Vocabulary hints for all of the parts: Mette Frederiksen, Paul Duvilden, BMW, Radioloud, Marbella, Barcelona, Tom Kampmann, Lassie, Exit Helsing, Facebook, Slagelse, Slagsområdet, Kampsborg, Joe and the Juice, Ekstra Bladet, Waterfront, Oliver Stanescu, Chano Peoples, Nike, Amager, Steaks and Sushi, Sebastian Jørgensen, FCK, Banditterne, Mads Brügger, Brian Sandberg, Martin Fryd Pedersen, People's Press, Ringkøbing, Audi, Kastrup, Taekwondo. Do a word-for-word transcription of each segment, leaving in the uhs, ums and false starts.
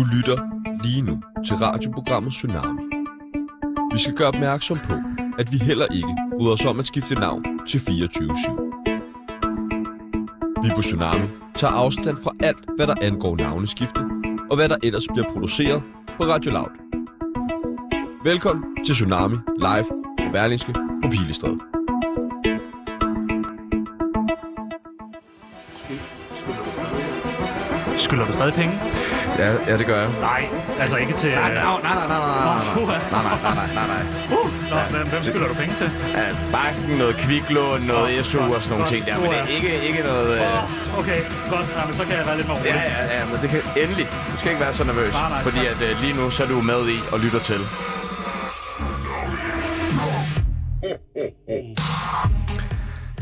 Du lytter lige nu til radioprogrammet Tsunami. Vi skal gøre opmærksom på, at vi heller ikke bryder os om at skifte navn til fireogtyve syv. Vi på Tsunami tager afstand fra alt, hvad der angår navneskifte, og hvad der ellers bliver produceret på Radioloud. Velkommen til Tsunami live på Berlingske på Pilestræde. Skylder du stadig penge? Ja, ja, det gør jeg. Nej, altså ikke til... Nej, nej, nej, nej, nej, nej, nej, nej, nej, nej. Uh, nå, ja, hvem skylder du penge til? Ja, banken, noget kviklån, noget oh, S U og sådan nogle ting der, men det er ikke, ikke noget... Oh, okay, godt, ja, men så kan jeg være lidt mere rolig. Ja, ja, ja, men det kan endelig. Du skal ikke være så nervøs, nej, nej, fordi at, uh, lige nu så er du med i og lytter til.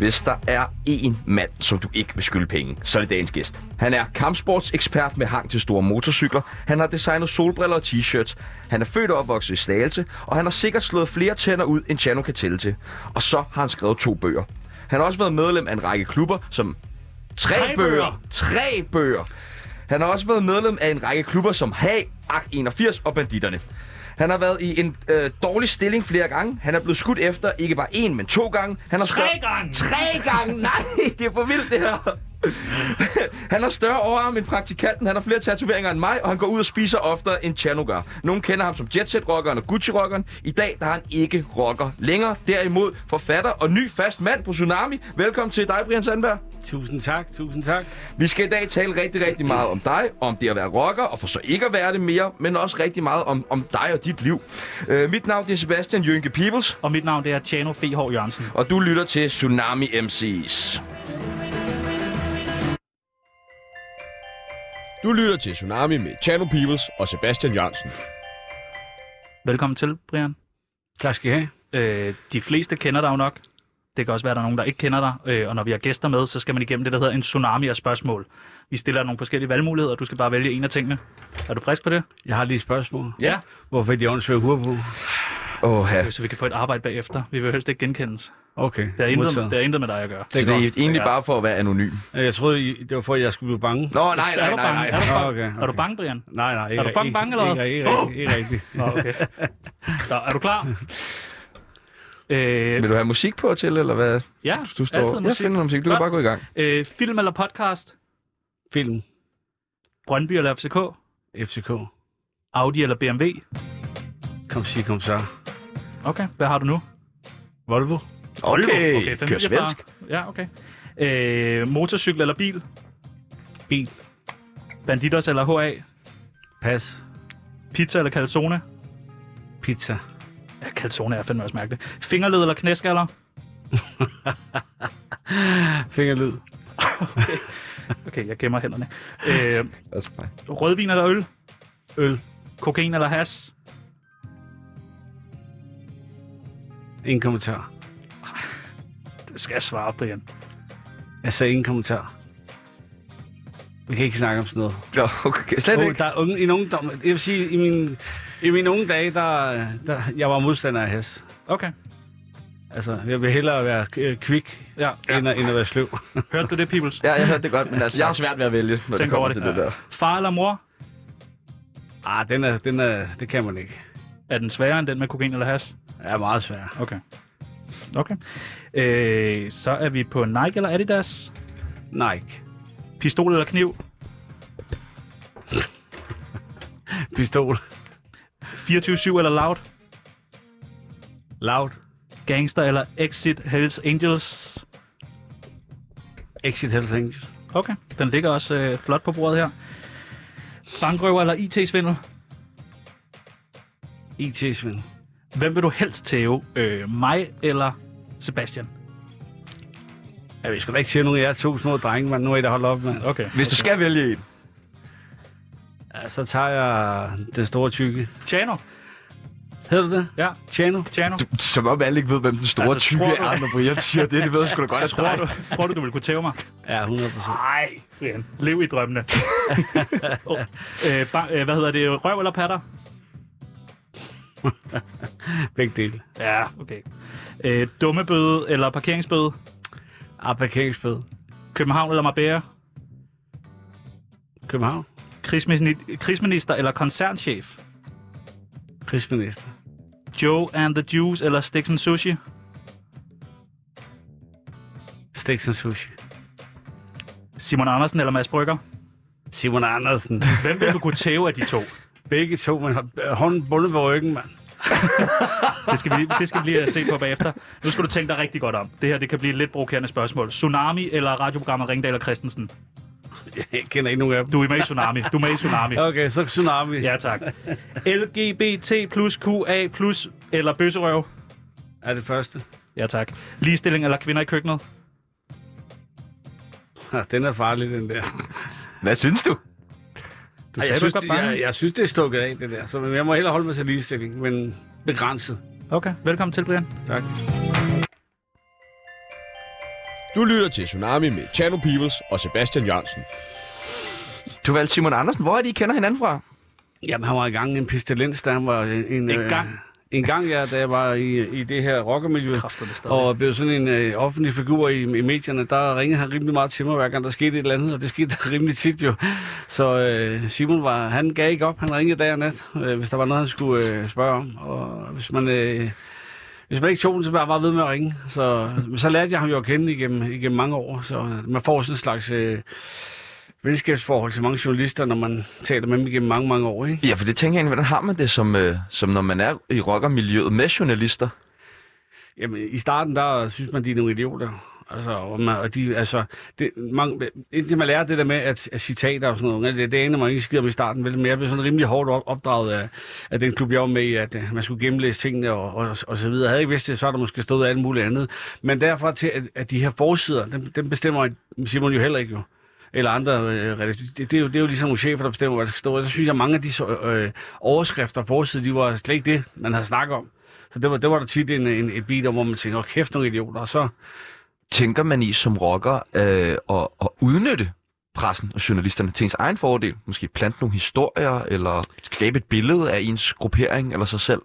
Hvis der er én mand, som du ikke vil skylde penge, så er det dagens gæst. Han er kampsportsekspert med hang til store motorcykler. Han har designet solbriller og t-shirts. Han er født og opvokset i Slagelse, og han har sikkert slået flere tænder ud, end Chano kan tælle til. Og så har han skrevet to bøger. Han har også været medlem af en række klubber, som... Tre, Tre bøger. bøger! Tre bøger! Han har også været medlem af en række klubber, som H A, A K enogfirs og Banditterne. Han har været i en øh, dårlig stilling flere gange. Han er blevet skudt efter, ikke bare én, men to gange. Han har tre større... gange! Tre gange! Nej, det er for vildt, det her. Han har større overarm end praktikanten. Han har flere tatoveringer end mig, og han går ud og spiser oftere, end Chano gør. Nogle kender ham som Jetset-rockeren og Gucci-rockeren. I dag der er han ikke rocker længere. Derimod forfatter og ny fast mand på Tsunami. Velkommen til dig, Brian Sandberg. Tusind tak, tusind tak. Vi skal i dag tale rigtig, rigtig meget om dig, om det at være rocker, og for så ikke at være det mere, men også rigtig meget om, om dig og dit liv. Øh, mit navn det er Sebastian Jørgensen Peoples. Og mit navn det er Chano Peoples Jørgensen. Og du lytter til Tsunami M Cs. Du lytter til Tsunami med Chano Peoples og Sebastian Jørgensen. Velkommen til, Brian. Tak skal I have. Øh, de fleste kender dig jo nok. Det kan også være, at der er nogen, der ikke kender dig. Øh, og når vi har gæster med, så skal man igennem det, der hedder en tsunami af spørgsmål. Vi stiller nogle forskellige valgmuligheder, og du skal bare vælge en af tingene. Er du frisk på det? Jeg har lige et spørgsmål. Ja. Hvorfor er de åndssvage huer på? Åh, ja. Så vi kan få et arbejde bagefter. Vi vil helst ikke genkendes. Okay. Det er intet, det er intet med dig at gøre. Det er, det er egentlig bare for at være anonym. Jeg troede, det var for, at jeg skulle blive bange. Nå, nej, nej, nej. Er du bange? Er du, oh, okay, okay. Er du bange, Brian? Nej, nej. Ikke, er du fucking bange, eller hvad? Ikke, ikke, ikke rigtigt. Nå, okay. Nå, er du klar? Æh, vil du have musik på til, eller hvad? Ja, du står... altid musik. Jeg finder noget musik. Du kan bare gå i gang. Æh, film eller podcast? Film. Brøndby eller F C K? F C K. Audi eller B M W? Kom sig, kom så. Okay, hvad har du nu? Volvo. Okay, okay, okay, kør svensk. Ja, okay. Øh, motorcykel eller bil? Bil. Banditos eller H A? Pas. Pizza eller calzone? Pizza. Ja, calzone er fandme også mærkeligt. Fingerled eller knæskaller? Fingerled. Okay. Okay, jeg gemmer hænderne. Øh, rødvin eller øl? Øl. Kokain eller hash? Ingen kommentar. Du skal svare, Brian. Jeg sagde ingen kommentar. Vi kan ikke snakke om sådan noget. Ja, okay, slet ikke. Oh, der er unge, en ungdom, jeg vil sige, i mine, i mine unge dage, der, der, jeg var modstander af hash. Okay. Altså, jeg vil hellere være øh, kvik, ja, end, end at være sløv. Hørte du det, Peoples? Ja, jeg hørte det godt, men altså, jeg har svært ved at vælge, når Tænk det kommer det. til det der. Far eller mor? Ah, den er, den er, det kan man ikke. Er den sværere end den med kokain eller hash? Ja, meget svær. Okay. Okay. Øh, så er vi på Nike eller Adidas? Nike. Pistol eller kniv? Pistol. fireogtyve syv eller Loud? Loud. Gangster eller Exit Hells Angels? Exit Hells Angels. Okay. Den ligger også øh, flot på bordet her. Bankrøver eller I T-svindel? I T-svindel. Hvem vil du helst tæve? Øh, mig eller Sebastian? Ja, vi skal da ikke tæve nogen af jer to små drenge, men nu er I der holdt op, mand. Okay. Hvis du skal vælge en. Ja, så tager jeg den store tykke. Chano. Hedder du det? Ja. Chano. Chano. Du, som om alle ikke ved, hvem den store altså, tykke du... er, når Brian siger det. Det ved jeg sgu da godt. Jeg tror, du, tror du, du vil kunne tæve mig? Ja, hundrede procent. Nej, Brian. Lev i drømmene. oh. øh, ba- øh, hvad hedder det? Røv eller patter? Begge dele. Ja, okay. Øh, dummebøde eller parkeringsbøde? Ah, parkeringsbøde. København eller Marbella? København. krigsminister eller koncernchef? Krigsminister. Joe and the Juice eller Steaks and Sushi? Steaks and Sushi. Simon Andersen eller Mads Brügger? Simon Andersen. Hvem vil du kunne tæve af de to? Begge to, men hånden bundet ved ryggen, mand. det, skal vi, det skal vi lige se på bagefter. Nu skal du tænke dig rigtig godt om. Det her det kan blive et lidt provokerende spørgsmål. Tsunami eller radioprogrammet Ringdal og Christensen? Jeg kender ikke nogen af dem. Du er med i Tsunami. Du er med i Tsunami. Okay, så Tsunami. Ja, tak. L G B T plus Q A plus eller bøsserøv? Er det første. Ja, tak. Ligestilling eller kvinder i køkkenet? Den er farlig, den der. Hvad synes du? Du Ej, jeg, synes, det, jeg, jeg synes, det er stukket af, det der. Så jeg må hellere holde mig til ligestilling, men begrænset. Okay, velkommen til, Brian. Tak. Du lytter til Tsunami med Chano Peoples og Sebastian Jørgensen. Du valgte Simon Andersen. Hvor er de, I kender hinanden fra? Jamen, han var engang en pestilens, da han var en... en, en gang? Øh, en gang, ja, da jeg var i, i det her rockermiljø, og blev sådan en øh, offentlig figur i, i medierne, der ringede han rimelig meget til mig, hver gang der skete et eller andet, og det skete rimelig tit jo. Så øh, Simon var, han gav ikke op, han ringede dag og nat, øh, hvis der var noget, han skulle øh, spørge om, og hvis man... Øh, Hvis man ikke tog den, så var jeg bare ved med at ringe. Så, så lærte jeg ham jo at kende igennem, igennem mange år. Så man får sådan en slags øh, venskabsforhold til mange journalister, når man taler med dem igennem mange, mange år. Ikke? Ja, for det tænker jeg egentlig, hvordan har man det, som, øh, som når man er i rockermiljøet med journalister? Jamen, i starten, der synes man, de er nogle idioter. Altså, og man, og de, altså, det, mange, indtil man lærer det der med, at, at citater og sådan noget, det, det anede mig ikke skidt om i starten, vel, men jeg blev sådan rimelig hårdt opdraget af, af den klub, jeg var med i, at, at man skulle gennemlæse tingene og, og, og så videre. Jeg havde ikke vidst det, så var der måske stået alt muligt andet. Men derfra til, at, at de her forsider, dem, dem bestemmer Simon jo heller ikke jo. Eller andre øh, det, det, er jo, det er jo ligesom nogle chefer, der bestemmer, hvad der skal stå. Og så synes jeg, mange af de så, øh, overskrifter og forsider, de var slet ikke det, man havde snakket om. Så det var, det var der tit en, en, et beat om, hvor man tænkte, åh kæft, nogle idioter, og så... Tænker man i som rocker øh, at, at udnytte pressen og journalisterne til ens egen fordel? Måske plante nogle historier, eller skabe et billede af ens gruppering eller sig selv?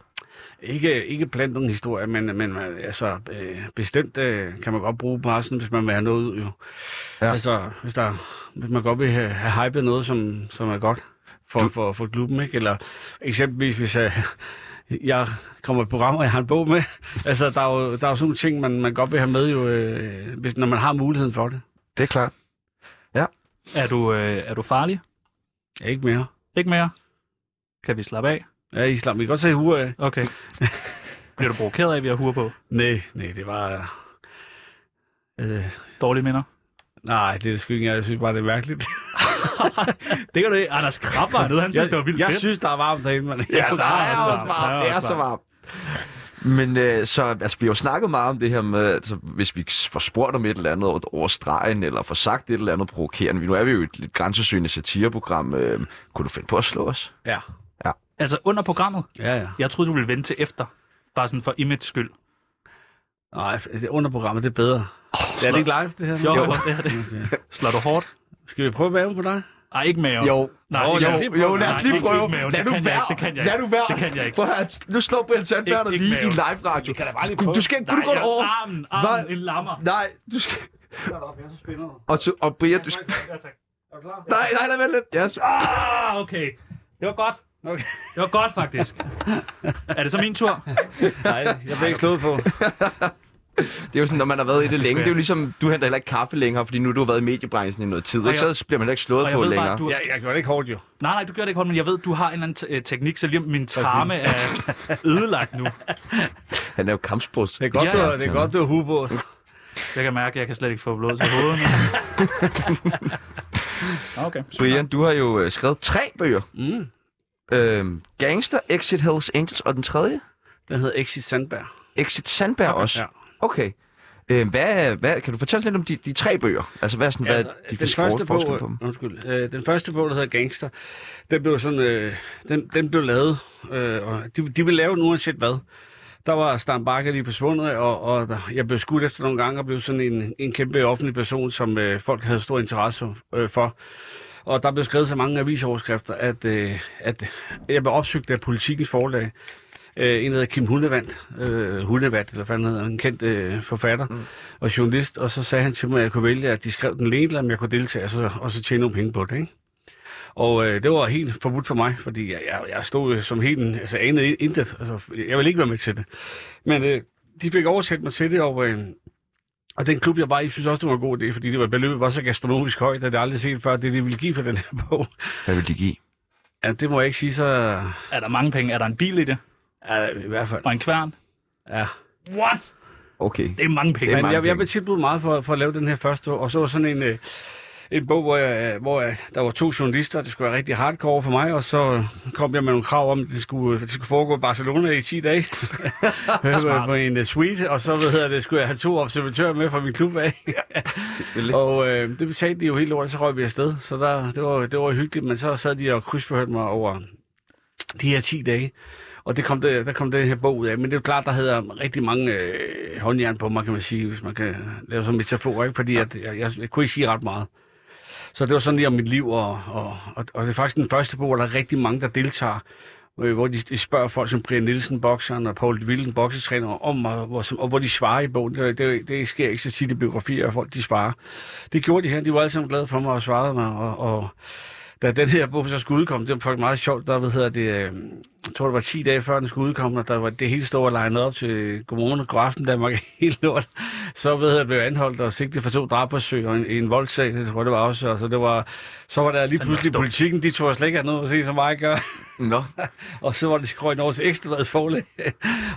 Ikke, ikke plante nogle historier, men, men altså, øh, bestemt øh, kan man godt bruge pressen, hvis man vil have noget ud. Jo. Ja. Altså, hvis, der, hvis man godt vil have, have hypet noget, som, som er godt for, du... for, for klubben. Ikke? Eller eksempelvis, hvis jeg... Øh, Jeg kommer i programmer, jeg har en bog med. Altså, der er jo, der er jo sådan nogle ting, man, man godt vil have med, jo, øh, hvis, når man har muligheden for det. Det er klart. Ja. Er du, øh, er du farlig? Ja, ikke mere. Ikke mere? Kan vi slappe af? Ja, I slapper. Vi kan godt se hure af. Okay. Bliver du provokeret af, at vi har hure på? Nej, nej, det var... Øh, Dårlige minder? Nej, det er det sgu ikke. Jeg synes bare, det er mærkeligt. Det kan du ikke. Anders Krabber er nede. Han synes, jeg, det var vildt jeg fedt. Jeg synes, der er varmt derinde, mand. Ja, der er også varmt. Det er så varmt. Men øh, så, altså, vi har jo snakket meget om det her med, altså, hvis vi får spurgt om et eller andet over stregen, eller får sagt et eller andet provokerende. Nu er vi jo et lidt grænsesøgende satireprogram. Øh, kunne du finde på at slå os? Ja. ja. Altså under programmet? Ja, ja. Jeg troede, du ville vente til efter. Bare sådan for image skyld. Nej, under programmet, det er bedre. Oh, det er det ikke live, det her? Jo, jo. Det er det. Okay. Slår du hårdt? Skal vi prøve maven på dig? Nej, ikke maven. Jo. Nej, jo, lad os lige prøve. Jo, lad os lige prøve. Nej, lad nu være. Det kan jeg ikke. Det kan jeg ikke. Prøv at nu slår Brian Sandberg dig lige i live radio. Du skal kunne du gå over. Armen, armen, en lammer. Nej, du skal. Slå op, jeg er så spændende. Og og Brian, du skal. Er du klar? Nej, nej, vent lidt. Ja. Ah, okay. Det var godt. Okay. Det var godt faktisk. Er det så min tur? Nej, jeg blev ikke slået på. Det er jo sådan, når man har været i det, det længe, det er jo ligesom, du henter heller ikke kaffe længere, fordi nu du har været i mediebranchen i noget tid, ikke? Så bliver man ikke slået på længere. Bare, du... jeg, jeg gør det ikke hårdt jo. Nej, nej, du gør det ikke hårdt, men jeg ved, du har en eller anden t- teknik, så lige min tarme er ødelagt nu. Han er jo Kampsborg. Det er godt, ja, du, det er godt, du er hubåd. Jeg kan mærke, at jeg kan slet ikke få blod til hovedet. Okay. Brian, du har jo skrevet tre bøger. Mm. Øhm, Gangster, Exit Hells Angels og den tredje? Den hedder Exit Sandberg. Exit Sandberg okay, også? Ja. Okay. Øh, hvad, hvad, kan du fortælle lidt om de, de tre bøger? Altså, hvad er, sådan, ja, hvad er de forskellige forskelle på dem? Undskyld. Øh, den første bog, der hedder Gangster, den blev, sådan, øh, den, den blev lavet, øh, og de, de ville lave den uanset hvad. Der var Stan Barker lige forsvundet, og, og der, jeg blev skudt efter nogle gange og blev sådan en, en kæmpe offentlig person, som øh, folk havde stor interesse øh, for. Og der blev skrevet så mange avisoverskrifter, at, øh, at jeg blev opsøgt af Politikens forlag. Øh, en hedder Kim Hundevadt, øh, Hundevadt, eller hvad han hedder, en kendt øh, forfatter mm. og journalist, og så sagde han til mig, at jeg kunne vælge, at de skrev den ene, eller om jeg kunne deltage, og så, og så tjene nogle penge på det, ikke? Og øh, det var helt forbudt for mig, fordi jeg, jeg, jeg stod som helt, altså anede intet. Altså, jeg ville ikke være med til det. Men øh, de fik oversat mig til det, og... Øh, Og den klub, jeg var i, synes også, det var en god idé, fordi det var beløbet var så gastronomisk højt, at jeg aldrig set før, det de ville give for den her bog. Hvad vil de give? Ja, det må jeg ikke sige, så... Er der mange penge? Er der en bil i det? Ja, i hvert fald. Og en kværn? Ja. What? Okay. Det er mange penge. Er mange jeg, penge. Jeg blev tilbudt meget for, for at lave den her første, og så var sådan en, en bog, hvor, jeg, hvor jeg, der var to journalister, det skulle være rigtig hardcore for mig, og så kom jeg med nogle krav om, at det skulle, det skulle foregå i Barcelona i ti dage. På en suite, og så hvad hedder det, skulle jeg have to observatører med fra min klub af. Og øh, det betalte de jo helt lort, så røg vi afsted. Så der, det, var, det var hyggeligt, men så sad de og krydsforhørte mig over de her ti dage. Og det kom det, der kom den her bog ud af. Men det er jo klart, der hedder rigtig mange øh, håndjern på mig, kan man sige, hvis man kan lave sådan en metafor, ikke? Fordi at, jeg, jeg, jeg kunne ikke sige ret meget. Så det var sådan lige om mit liv, og, og, og, og det er faktisk den første bog, hvor der er rigtig mange, der deltager, hvor de, de spørger folk som Brian Nielsen, bokseren, og Paul Duvilden, boksetræner, om, og, og, og hvor de svarer i bogen. Det, det, det sker ikke så tit i biografier, at folk de svarer. Det gjorde de her, de var alle sammen glade for mig og svarede mig, og, og da den her bog så skulle udkomme, det var faktisk meget sjovt, der, hvad hedder det, jeg tror det var ti dage før den skulle udkomme, og der var det hele store legnet op til godmorgen og godaften Danmark, helt lort. Så ved jeg, blev anholdt og sigtet for to drabforsøg og en, en voldsag, jeg tror det var også, altså det var, så var der lige pludselig Politikken, de tog slet ikke have noget at se, som jeg gør. Nå. Og så var det skrøjt over til Ekstra Bladets forlag,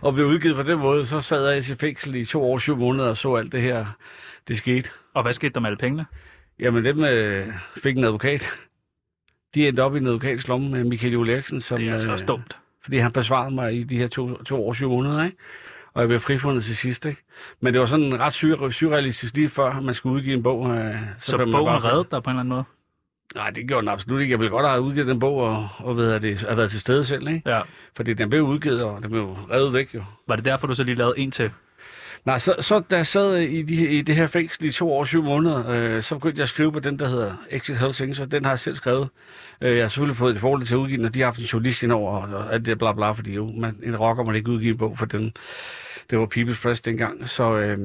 og blev udgivet på den måde, så sad jeg i fængsel i to år, syv måneder og så alt det her, det skete. Og hvad skete der med alle pengene? Jamen dem øh, fik en advokat. De endte op i en advokats lomme med Michael Joel Eriksen, som, det er altså også dumt. Fordi han forsvarede mig i de her to, to år, syv måneder, ikke? Og jeg blev frifundet til sidst. Ikke? Men det var sådan en ret syre, surrealistisk lige før, man skulle udgive en bog. Øh, så så bogen bare... reddede dig på en eller anden måde? Nej, det gjorde den absolut ikke. Jeg ville godt have udgivet den bog og, og ved, at det, at været til stede selv. Ikke? Ja. Fordi den blev udgivet, og den blev reddet væk. Jo. Var det derfor, du så lige lavede en til? Nej, så, så da jeg sad i, de, i det her fængsel i to år og syv måneder, øh, så begyndte jeg at skrive på den, der hedder Exit Helsing, så den har jeg selv skrevet. Øh, jeg har selvfølgelig fået et forhold til at udgive den, og de har haft en journalist indover, og alt det bla bla, fordi jo, man, en rocker må ikke udgive en bog for den. Det var People's Press dengang, så, øh,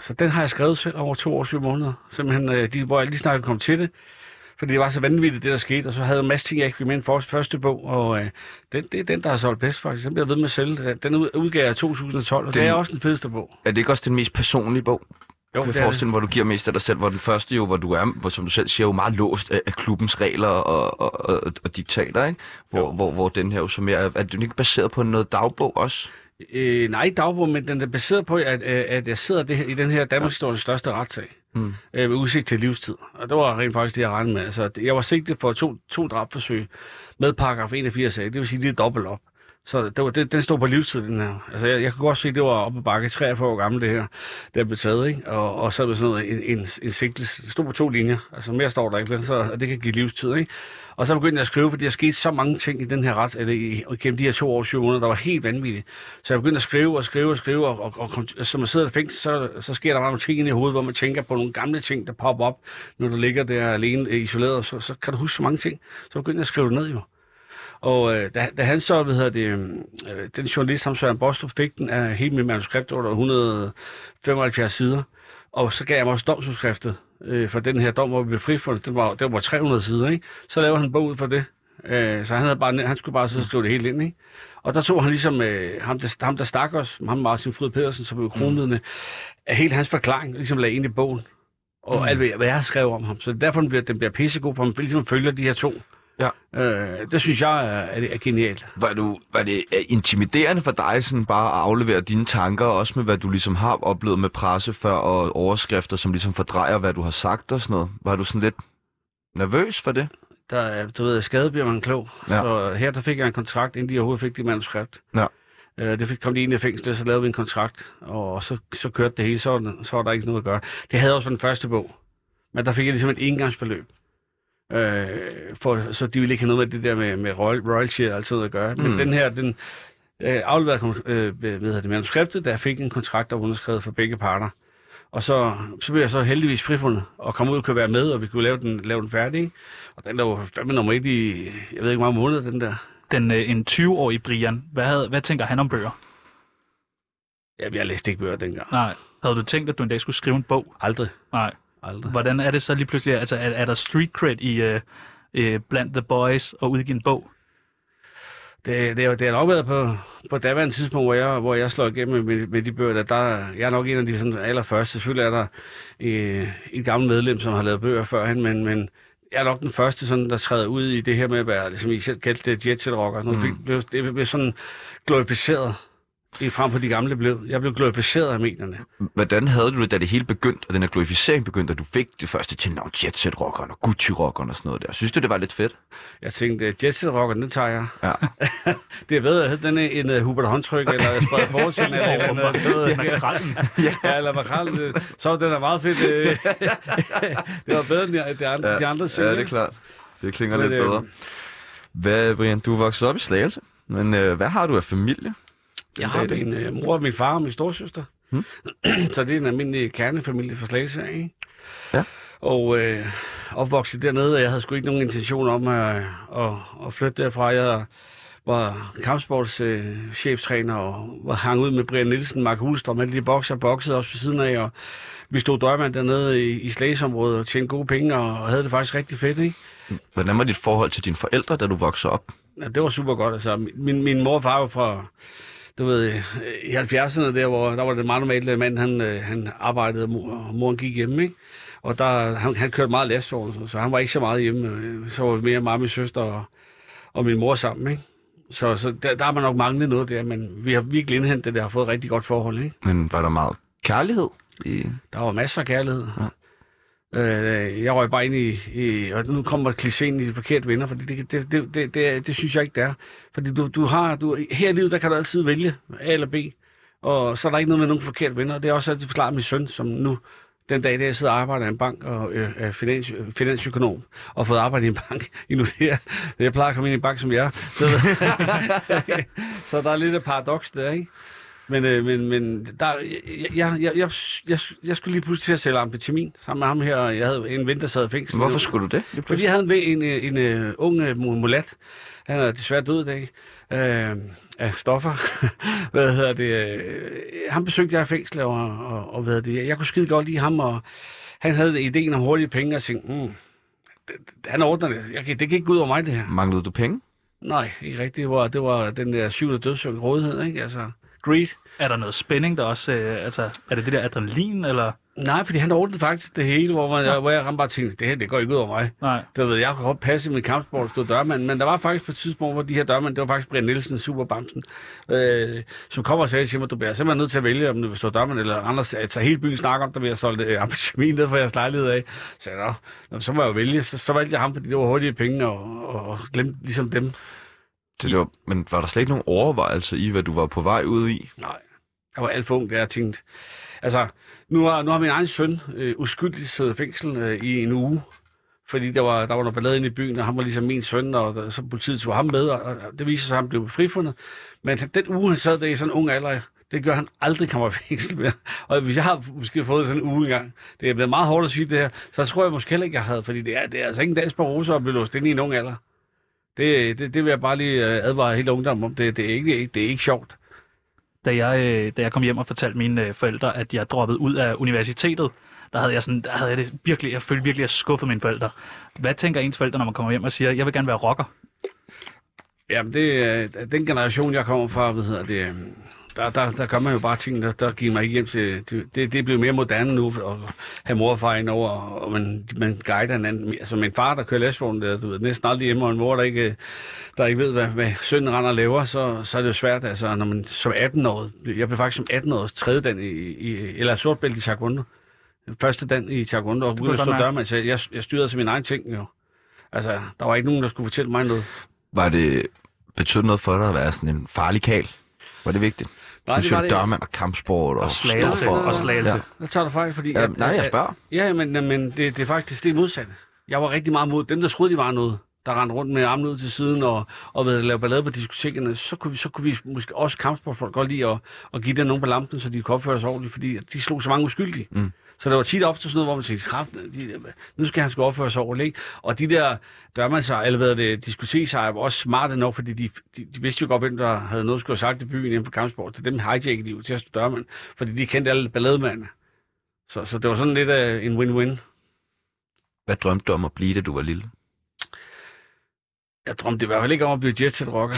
så den har jeg skrevet selv over to år og syv måneder, simpelthen, øh, de, hvor jeg lige snart kom til det. Fordi det var så vanvittigt, det der skete, og så havde jeg en masse ting, jeg ikke fik med i den første bog, og øh, den, det er den, der har solgt bedst, faktisk. Den bliver ved med at sælge. Den udgav jeg i to tusind og tolv, og den, det er også den fedeste bog. Er det ikke også den mest personlige bog? Jo, kan jeg forestille mig, hvor du giver mest af dig selv, hvor den første jo, hvor du er, hvor, som du selv siger, jo meget låst af, af klubbens regler og, og, og, og diktater, ikke? Hvor, hvor, hvor den her jo så mere, er, er den ikke baseret på noget dagbog også? Øh, nej, ikke dagbog, men den er baseret på, at, at jeg sidder det her, i den her Danmarkshistoriens største retssag. Mm. Øh, med udsigt til livstid. Og det var rent faktisk det, jeg regnede med. Altså, jeg var sigtet for to, to drabforsøg med paragraf enogfirs, det vil sige, det er dobbelt op. Så det var, det, den stod på livstid, den her. Altså, jeg, jeg kunne godt se, at det var oppe på bakke, treogfyrre år gammel, det her, der blev taget, ikke? Og, og så er det sådan noget, en, en, en sigtelse. Det stod på to linjer, altså mere står der ikke, så det kan give livstid, ikke? Og så begyndte jeg at skrive, fordi der skete så mange ting i den her ret, eller gennem de her to år, syv måneder, der var helt vanvittigt. Så jeg begyndte at skrive og skrive og skrive, og, og, og kom, som man sidder i fængsel, så, så sker der bare nogle ting inde i hovedet, hvor man tænker på nogle gamle ting, der popper op, når du ligger der alene, isoleret, så, så kan du huske så mange ting. Så begyndte jeg at skrive det ned, jo. Og øh, da, da han så, hvad hedder det, øh, den journalist, som Søren Bostrup fik den, af hele mit manuskript, over et hundrede og femoghalvfjerds sider, og så gav jeg mig også domsudskriftet. For den her dom, hvor vi blev frifundet, det var, det var tre hundrede sider, ikke? Så lavede han en bog ud for det. Øh, så han, havde bare, han skulle bare sidde og skrive det hele ind, ikke? Og der tog han ligesom, øh, ham, der, ham der stak os, ham Martin Fryd Pedersen, som blev kronvidne, af hele hans forklaring, ligesom lagde ind i bogen. Og mm. alt, hvad jeg, hvad jeg skrev om ham. Så derfor den bliver den bliver pissegod, for man ligesom følger de her to. Ja. Øh, det synes jeg er, er genialt. Var, du, var det intimiderende for dig sådan bare at aflevere dine tanker, også med hvad du ligesom har oplevet med presse før og overskrifter, som ligesom fordrejer, hvad du har sagt og sådan noget? Var du sådan lidt nervøs for det? Der, du ved, at skade bliver man klog. Ja. Så her der fik jeg en kontrakt, inden de overhovedet fik det manuskript. Ja. Øh, det fik, kom de ind i fængslet, så lavede vi en kontrakt, og så, så kørte det hele, så, så var der ikke noget at gøre. Det havde også den første bog, men der fik jeg ligesom et engangsbeløb. Øh, for, så de ville ikke have noget med det der med, med royalty og alt sådan noget at gøre. Men mm. den her, den øh, afleverede øh, det manuskriptet, der fik en kontrakt, der var underskrevet for begge parter. Og så, så blev jeg så heldigvis frifundet og kom ud og kunne være med, og vi kunne lave den, lave den færdig. Og den der var fandme nummer et i, jeg ved ikke mange måneder, den der. Den øh, en tyve-årig Brian, hvad, havde, hvad tænker han om bøger? Jamen, jeg læste ikke bøger dengang. Nej. Havde du tænkt, at du en dag skulle skrive en bog? Aldrig. Nej. Aldrig. Hvordan er det så lige pludselig, altså er, er der street cred i, øh, øh, blandt The Boys og udgive en bog. Det, det, det har nok været på, på daværende tidspunkt, hvor jeg, hvor jeg slår igennem med, med de bøger, der, der jeg er nok en af de sådan, allerførste. Selvfølgelig er der øh, et gammelt medlem, som har lavet bøger førhen, men, men jeg er nok den første, sådan, der træder ud i det her med at være, ligesom I selv kaldte det, jetset-rock og sådan noget. Mm. Det, det blev sådan glorificeret. Frem på de gamle blev. Jeg blev glorificeret af medierne. Hvordan havde du det, da det hele begyndte, og den her glorificering begyndte, og du fik det første til navn Jetset-rockeren og Gucci-rockeren og sådan noget der? Synes du, det var lidt fedt? Jeg tænkte, Jetset-rockeren, den tager jeg. Ja. Det er bedre at hedde den end uh, Hubert Håndtryk, eller Sprede Forsen, eller et eller andet. Eller Makrallen. Ja, eller Makrallen. Så var den der meget fedt. Det var bedre end de andre, ja, de andre ting. Ja, det er klart. Det klinger men, lidt bedre. Øh... Hvad, Brian, du er vokset op i Slagelse, men øh, hvad har du af familie? Jeg har min øh, mor, min far og min storsøster. Hmm. Så det er en almindelig kernefamilie fra Slagelse, ikke? Ja. Og øh, opvokset dernede, og jeg havde sgu ikke nogen intention om at, at, at flytte derfra. Jeg var Kampsborgs øh, cheftræner og var hang ud med Brian Nielsen, Mark Hulstrøm, alle de bokser, boksede også på siden af. Og vi stod drømmand dernede i, i Slagsområdet og tjente gode penge og, og havde det faktisk rigtig fedt, ikke? Hvordan var dit forhold til dine forældre, da du voksede op? Ja, det var super godt, altså. Min, min mor og far var fra... Du ved, i halvfjerdserne der, hvor der var det meget normalt, at manden, han, han arbejdede, og moren gik hjemme, ikke? Og der, han, han kørte meget lastvogn, så han var ikke så meget hjemme. Så var mere mig og min søster og, og min mor sammen, ikke? Så, så der, der har man nok manglet noget der, men vi har virkelig indhentet det, der har fået et rigtig godt forhold, ikke? Men var der meget kærlighed? I... Der var masser af kærlighed. Ja. Jeg røg bare ind i, i... Og nu kommer klichéen i de forkerte venner, for det, det, det, det, det, det, det synes jeg ikke, det er. Fordi du, du har... Du, her i livet, der kan du altid vælge A eller B, og så er der ikke noget med nogen forkerte venner. Det er også altid forklaret min søn, som nu, den dag, der jeg sidder og arbejder i en bank, og øh, er finans, finansøkonom, og fået arbejde i en bank endnu der. Jeg plejer at komme ind i en bank, som jeg er. Så, så der er lidt et paradoks der, ikke? Men, øh, men, men der, jeg, jeg, jeg, jeg, jeg, jeg skulle lige pludselig til at sælge amfetamin sammen med ham her. Jeg havde en ven, der sad i fængsel. Hvorfor skulle du det? Fordi jeg havde en, en, en, en ung mulat. Han er desværre død i dag øh, af stoffer. Hvad hedder det? Han besøgte jeg i fængsel, og, og, og hvad hedder det? Jeg kunne skide godt lide ham, og han havde ideen om hurtige penge, og tænkte, mm, han ordner det. Jeg, det gik ikke ud over mig, det her. Manglede du penge? Nej, ikke rigtigt. Det var, det var den der syvende dødssynd, rådighed, ikke? Altså... Greed. Er der noget spænding, der også... Øh, altså, er det det der adrenalin, eller...? Nej, fordi han ordnede faktisk det hele, hvor, man, ja. hvor jeg ramte bare tænkte, det her, det går ikke ud over mig. Nej. Der ved jeg, jeg kunne godt passe i min kampsport og stod dørmand, men der var faktisk på et tidspunkt, hvor de her dørmand, det var faktisk Brian Nielsen, superbamsen, øh, som kommer og sagde til mig, du bliver simpelthen nødt til at vælge, om du vil stå dørmand, eller Anders, altså hele byen snakker om, der vil jeg solgte øh, amfetamin ned fra jeres lejlighed af. Så jeg, nå, nå, så må jeg jo vælge. Så, så valgte jeg ham, fordi det var hurtige penge, og, og, og glemte ligesom dem. Det var, men var der slet ikke nogen overvejelser i, hvad du var på vej ud i? Nej, jeg var alt for ung, da jeg tænkte. Altså, nu har, nu har min egen søn øh, uskyldigt siddet i fængsel øh, i en uge, fordi der var, der var noget ballade inde i byen, og han var ligesom min søn, og der, så politiet tog ham med, og, og det viste sig, at han blev frifundet. Men den uge, han sad der i sådan en ung alder, det gør han aldrig kommer i fængsel mere. Og hvis jeg har måske fået sådan en uge engang, det er blevet meget hårdt at sige det her, så tror jeg måske heller ikke, jeg havde, fordi det er, det er altså ikke en dans på roser at blive låst inde i en ung alder. Det, det, det vil jeg bare lige advare hele ungdommen om. Det, det, er ikke, det er ikke sjovt. Da jeg, da jeg kom hjem og fortalte mine forældre, at jeg droppede ud af universitetet, der havde jeg, sådan, der havde jeg det virkelig, jeg følte virkelig, at jeg skuffede mine forældre. Hvad tænker ens forældre, når man kommer hjem og siger, jeg vil gerne være rocker? Jamen, det, den generation, jeg kommer fra, hvad hedder det... Der, der, der gør man jo bare ting, der, der giver mig ikke hjem til... til det, det er blevet mere moderne nu, at have mor og far indover, og man, man guider hinanden. Altså min far, der kører lastvognen, der, du ved, næsten aldrig hjemme, og en mor, der ikke, der ikke ved, hvad, hvad sønnen render og laver, så, så er det jo svært. Altså, når man som atten-årig... Jeg blev faktisk som atten-årig tredje dan i, i... Eller sort bælte i taekwondo. Første dan i taekwondo, og uden at stå dørmand, så jeg, jeg styrede altså min egen ting, jo. Altså, der var ikke nogen, der skulle fortælle mig noget. Var det... Betød noget for dig at være sådan en farlig karl? Var det vigtigt? Nej, det var det. Dørmand og kampsport og, og slagelse. Og slagelse. Ja. Det tager du faktisk, fordi... Ja, at, nej, jeg spørger. Ja, men, men det, det er faktisk det modsatte. Jeg var rigtig meget mod dem, der troede, de var noget, der rendte rundt med armen ud til siden og, og ved at lave ballade på diskotekerne, så kunne vi, så kunne vi måske også kampsportfolk godt lide at, at give dem nogen på lampen, så de kunne opføre sig ordentligt, fordi de slog så mange uskyldige. Mm. Så der var tit ofte sådan noget, hvor man tænkte, kraft, de, nu skal han sgu opføre sig ordentligt, ikke? Og de der dørmandsejere, eller hvad det, diskoteksejere, var også smarte nok, fordi de, de, de vidste jo godt, hvem der havde noget skulle have sagt i byen inden for Kampsborg. Så dem hijackede de jo til at stå dørmand, fordi de kendte alle ballademandene. Så, så det var sådan lidt uh, en win-win. Hvad drømte du om at blive, da du var lille? Jeg drømte i hvert fald ikke om at blive jetset-rocker.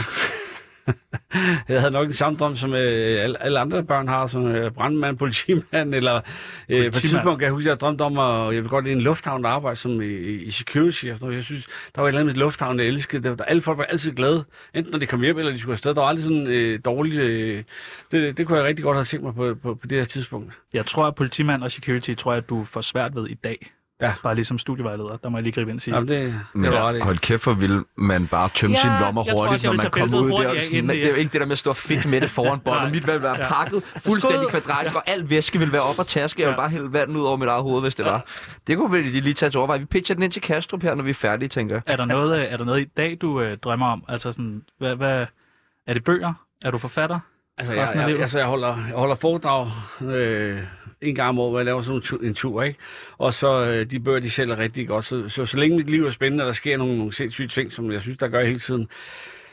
Jeg havde nok en samme drøm, som øh, alle andre børn har, som øh, brandmand, politimand, eller øh, politimand. På et tidspunkt kan jeg huske, at jeg drømte om, at jeg ville godt i en lufthavn, der arbejde som i, i security. Jeg synes, der var et eller andet med lufthavn, jeg elskede. Der, der, alle folk var altid glade, enten når de kom hjem, eller de skulle afsted. Der var aldrig sådan øh, dårligt. Øh, det, det kunne jeg rigtig godt have set mig på, på, på det her tidspunkt. Jeg tror, at politimand og security, tror jeg, at du får svært ved i dag. Ja. Bare ligesom studievejleder, der må jeg lige gribe ind og sige. Jamen det, det var det. Hold kæft, hvor vil man bare tømme ja, sin lommer hurtigt, tror, når man kommer ud der. Sådan, det er jo ikke det der med at stå fedt med det foran båndet. Mit valg vil være pakket, fuldstændig kvadratisk, ja. Og al væske vil være op og taske. Jeg vil bare hælde vand ud over mit eget hoved, hvis det ja. Var. Det kunne vi lige tage til overvej. Vi pitcher den ind til Kastrup her, når vi er færdige, tænker jeg. Er der noget, er der noget i dag, du øh, drømmer om? Altså sådan, hvad, hvad, er det bøger? Er du forfatter? Altså, jeg, jeg, altså jeg, holder, jeg holder foredrag øh, en gang om året, hvor jeg laver sådan en tur, en tur ikke? Og så øh, de bøger, de sælger rigtig godt. Så, så, så længe mit liv er spændende, og der sker nogle, nogle sindssyge ting, som jeg synes, der gør hele tiden,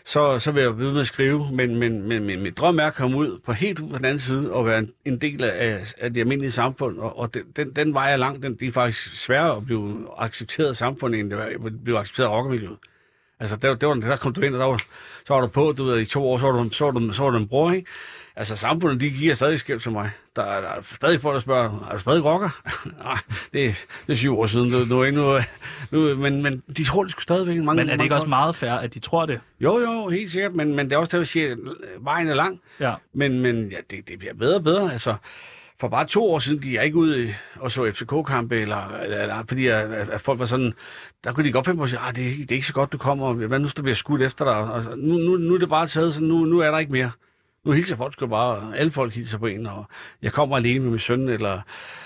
så, så vil jeg blive med at skrive. Men, men, men, men mit drøm er at komme ud på helt ud på den anden side og være en, en del af, af det almindelige samfund. Og, og den, den, den vejer langt. Den, det er faktisk sværere at blive accepteret af samfundet, end at blive accepteret af rockermiljøet. Altså, der, der, var, der kom du ind, og der var, så var du på, du ved, i to år, så var du, så var du, så var du en bror, ikke? Altså, samfundet, de giver stadig skæld til mig. Der er, der er stadig folk, der spørger, er du stadig rocker? Nej, det, det er syv år siden, du, du er endnu... Nu, men, men de tror, det skulle stadigvæk mange... Men er det mange ikke også meget fair, at de tror det? Jo, jo, helt sikkert, men, men det er også der, vi siger, at vejen er lang. Ja. Men, men ja, det, det bliver bedre og bedre, altså... For bare to år siden gik jeg ikke ud og så F C K-kampe, eller, eller, fordi at, at folk var sådan, der kunne de godt finde på at sige, at det, det er ikke så godt, du kommer, hvad nu der bliver skudt efter dig, og nu, nu, nu er det bare taget, så nu, nu er der ikke mere. Nu hilser folk sgu bare, alle folk hilser på en, og jeg kommer alene med min søn, eller